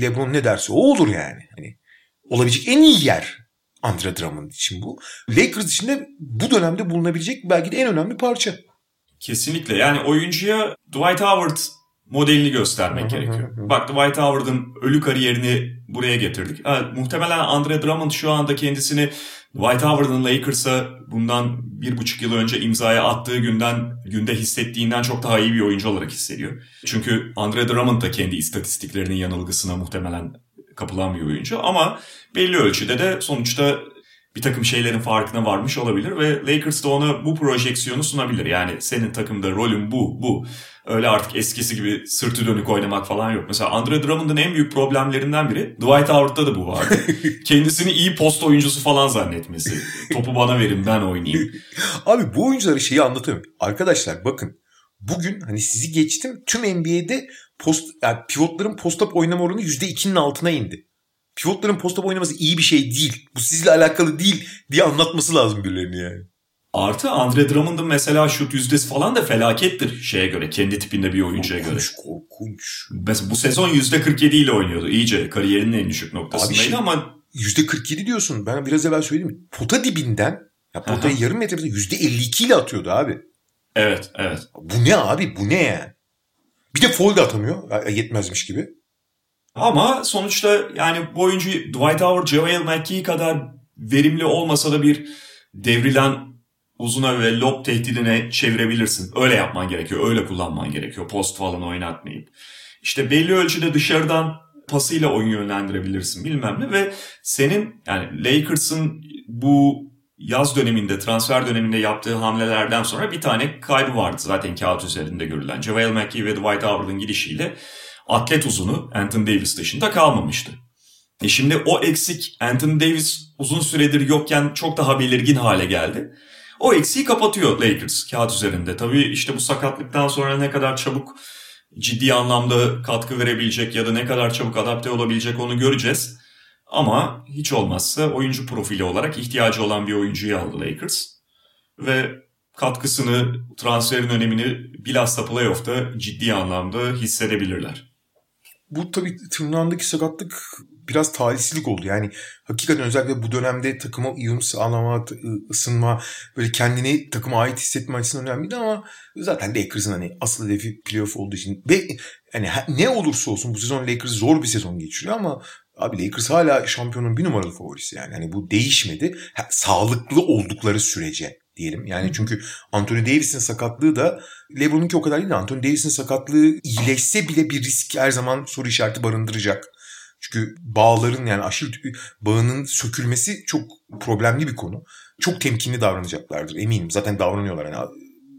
LeBron ne derse o olur yani. Hani olabilecek en iyi yer Andre Drummond için bu. Lakers için de bu dönemde bulunabilecek belki de en önemli parça. Kesinlikle yani oyuncuya Dwight Howard modelini göstermek gerekiyor. Bak Dwight Howard'ın ölü kariyerini buraya getirdik. Ha, muhtemelen Andre Drummond şu anda kendisini Dwight Howard'ın Lakers'a bundan 1,5 yıl önce imzaya attığı günde hissettiğinden çok daha iyi bir oyuncu olarak hissediyor. Çünkü Andre Drummond da kendi istatistiklerinin yanılgısına muhtemelen kapılan bir oyuncu. Ama belli ölçüde de sonuçta bir takım şeylerin farkına varmış olabilir ve Lakers da ona bu projeksiyonu sunabilir. Yani senin takımda rolün bu. Öyle artık eskisi gibi sırtı dönük oynamak falan yok. Mesela Andre Drummond'un en büyük problemlerinden biri, Dwight Howard'da da bu vardı. Kendisini iyi post oyuncusu falan zannetmesi. Topu bana verin, ben oynayayım. Abi bu oyunculara şeyi anlatamıyorum. Arkadaşlar bakın, bugün hani sizi geçtim, tüm NBA'de pivotların post-up oynama oranı %2'nin altına indi. Pivotların post-up oynaması iyi bir şey değil. Bu sizinle alakalı değil diye anlatması lazım birilerine yani. Artı Andre Drummond'un mesela şut yüzdesi falan da felakettir şeye göre. Kendi tipinde bir oyuncuya korkunç. Mesela bu sezon %47 ile oynuyordu. İyice kariyerinin en düşük noktasındaydı ama... %47 diyorsun. Ben biraz evvel söyledim. Pota dibinden, ya potayı yarım metreden %52 ile atıyordu abi. Evet. Bu ne abi? Bu ne yani? Bir de foul de atamıyor. Yetmezmiş gibi. Ama sonuçta yani bu oyuncu Dwight Howard, JaVale McGee kadar verimli olmasa da bir devrilen uzuna ve lob tehdidine çevirebilirsin. Öyle yapman gerekiyor. Öyle kullanman gerekiyor. Post falan oynatmayıp. İşte belli ölçüde dışarıdan pasıyla oyun yönlendirebilirsin bilmem ne. Ve senin yani Lakers'ın bu yaz döneminde, transfer döneminde yaptığı hamlelerden sonra bir tane kaybı vardı zaten kağıt üzerinde görülen. JaVale McGee ve Dwight Howard'ın gidişiyle atlet uzunu Anthony Davis dışında kalmamıştı. Şimdi o eksik Anthony Davis uzun süredir yokken çok daha belirgin hale geldi. O eksiği kapatıyor Lakers kağıt üzerinde. Tabii işte bu sakatlıktan sonra ne kadar çabuk ciddi anlamda katkı verebilecek ya da ne kadar çabuk adapte olabilecek onu göreceğiz. Ama hiç olmazsa oyuncu profili olarak ihtiyacı olan bir oyuncuyu aldı Lakers. Ve katkısını, transferin önemini bilhassa playoff'ta ciddi anlamda hissedebilirler. Bu tabii tırnağındaki sakatlık biraz talihsizlik oldu. Yani hakikaten özellikle bu dönemde takıma uyum sağlama, ısınma, böyle kendini takıma ait hissetme açısından önemliydi ama zaten Lakers'ın hani asıl hedefi playoff olduğu için ve hani ne olursa olsun bu sezon Lakers zor bir sezon geçiriyor ama abi Lakers hala şampiyonun bir numaralı favorisi yani. Hani bu değişmedi. Sağlıklı oldukları sürece diyelim. Yani çünkü Anthony Davis'in sakatlığı da LeBron'unki o kadar değil de Anthony Davis'in sakatlığı iyileşse bile bir risk her zaman soru işareti barındıracak. Çünkü bağların yani aşırı bağının sökülmesi çok problemli bir konu. Çok temkinli davranacaklardır eminim. Zaten davranıyorlar yani.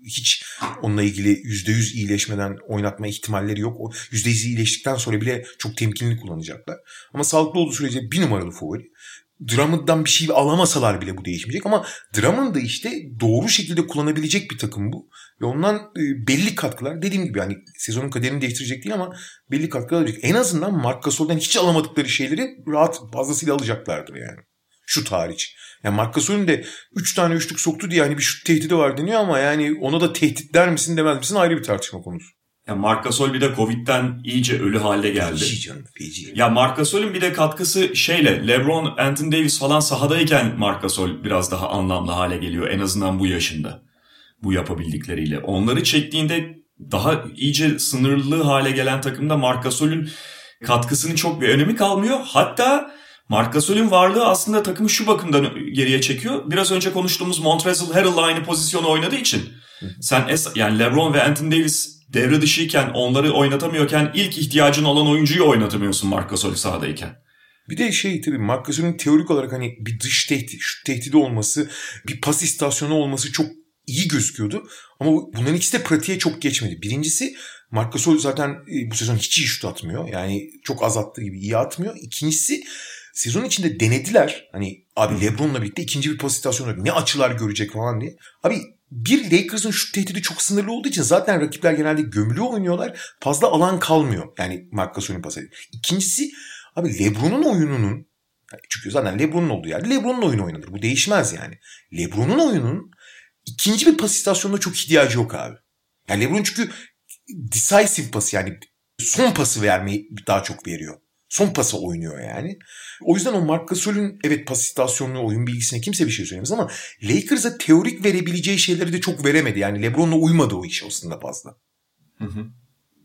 Hiç onunla ilgili %100 iyileşmeden oynatma ihtimalleri yok. O %100 iyileştikten sonra bile çok temkinli kullanacaklar. Ama sağlıklı olduğu sürece bir numaralı favori. Drummond'dan bir şey alamasalar bile bu değişmeyecek. Ama Drummond da işte doğru şekilde kullanabilecek bir takım bu. Ve ondan belli katkılar, dediğim gibi yani sezonun kaderini değiştirecek değil ama belli katkılar alacak. En azından Marc Gasol'dan hiç alamadıkları şeyleri rahat fazlasıyla alacaklardır yani. Şut hariç. Yani Marc Gasol'un da 3 tane üçlük soktu diye hani bir şut tehdidi var deniyor ama yani ona da tehdit der misin demez misin ayrı bir tartışma konusu. Ya Marc Gasol bir de Covid'den iyice ölü halde geldi. Feci canım, feci. Ya Marc Gasol'un bir de katkısı şeyle LeBron, Anthony Davis falan sahadayken Marc Gasol biraz daha anlamlı hale geliyor en azından bu yaşında. Bu yapabildikleriyle. Onları çektiğinde daha iyice sınırlı hale gelen takımda Marc Gasol'un katkısının çok bir önemi kalmıyor. Hatta Marc Gasol'un varlığı aslında takımı şu bakımdan geriye çekiyor. Biraz önce konuştuğumuz Montrezl Harrell'la aynı pozisyonu oynadığı için. Yani LeBron ve Anthony Davis devre dışıyken, onları oynatamıyorken ilk ihtiyacın olan oyuncuyu oynatamıyorsun Marc Gasol sahadayken. Bir de şey tabii Marc Gasol'un teorik olarak hani bir dış tehdidi olması, bir pas istasyonu olması çok iyi gözüküyordu. Ama bunların ikisi de pratiğe çok geçmedi. Birincisi Marc Gasol zaten bu sezon hiç iyi şut atmıyor. Yani çok az attığı gibi iyi atmıyor. İkincisi sezon içinde denediler. Hani abi LeBron'la birlikte ikinci bir pas istasyonu ne açılar görecek falan diye. Abi bir Lakers'ın şut tehdidi çok sınırlı olduğu için zaten rakipler genelde gömülü oynuyorlar. Fazla alan kalmıyor. Yani Marc Gasol'ün pası. İkincisi abi LeBron'un oyununun, çünkü zaten LeBron'un olduğu yerde LeBron'un oyunu oynanır. Bu değişmez yani. LeBron'un oyununun İkinci bir pas istasyonuna çok ihtiyacı yok abi. Yani LeBron çünkü decisive pası yani son pası vermeyi daha çok veriyor. Son pasa oynuyor yani. O yüzden o Marc Gasol'ün evet pas istasyonuna, oyun bilgisine kimse bir şey söylemez ama Lakers'a teorik verebileceği şeyleri de çok veremedi. Yani LeBron'la uymadı o iş aslında fazla.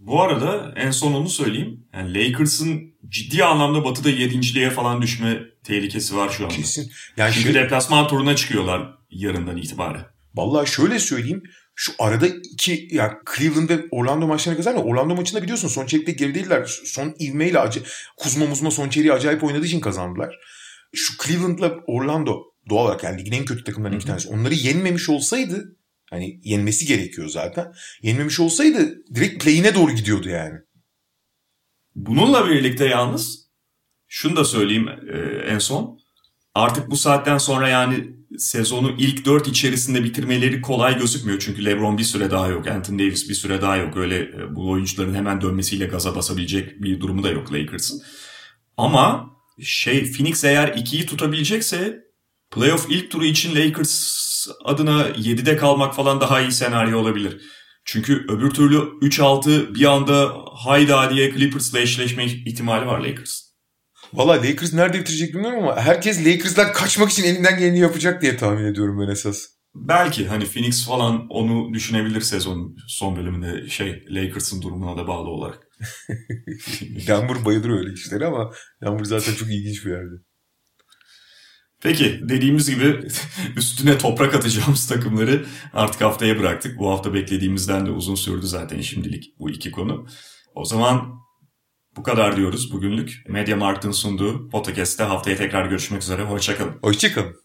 Bu arada en son onu söyleyeyim. Yani Lakers'ın ciddi anlamda Batı'da 7.liğe falan düşme tehlikesi var şu anda. Kesin. Yani çünkü deplasman turuna çıkıyorlar yarından itibaren. Vallahi şöyle söyleyeyim, şu arada yani Cleveland ve Orlando maçlarını kazanıyor. Orlando maçında biliyorsun son çeyrekte geri değiller. Son ivmeyle Kuzma son çeyreği acayip oynadığı için kazandılar. Şu Cleveland'la Orlando doğal olarak yani ligin en kötü takımlarının iki tanesi. Onları yenmemiş olsaydı, hani yenmesi gerekiyor zaten. Yenmemiş olsaydı direkt play'ine doğru gidiyordu yani. Bununla birlikte yalnız şunu da söyleyeyim en son. Artık bu saatten sonra yani sezonu ilk 4 içerisinde bitirmeleri kolay gözükmüyor. Çünkü LeBron bir süre daha yok. Anthony Davis bir süre daha yok. Öyle bu oyuncuların hemen dönmesiyle gaza basabilecek bir durumu da yok Lakers'ın. Ama Phoenix eğer 2'yi tutabilecekse playoff ilk turu için Lakers adına 7'de kalmak falan daha iyi senaryo olabilir. Çünkü öbür türlü 3-6 bir anda hayda diye Clippers'la eşleşme ihtimali var Lakers. Valla Lakers nerede bitirecek bilmiyorum ama herkes Lakers'dan kaçmak için elinden geleni yapacak diye tahmin ediyorum ben esas. Belki hani Phoenix falan onu düşünebilir sezonun son bölümünde Lakers'ın durumuna da bağlı olarak. Denver bayılır öyle işleri ama Denver zaten çok ilginç bir yerde. Peki dediğimiz gibi üstüne toprak atacağımız takımları artık haftaya bıraktık. Bu hafta beklediğimizden de uzun sürdü zaten şimdilik bu iki konu. O zaman bu kadar diyoruz bugünlük. MediaMarkt'ın sunduğu Podcast'te haftaya tekrar görüşmek üzere. Hoşçakalın. Hoşçakalın.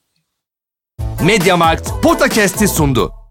MediaMarkt Podcast'i sundu.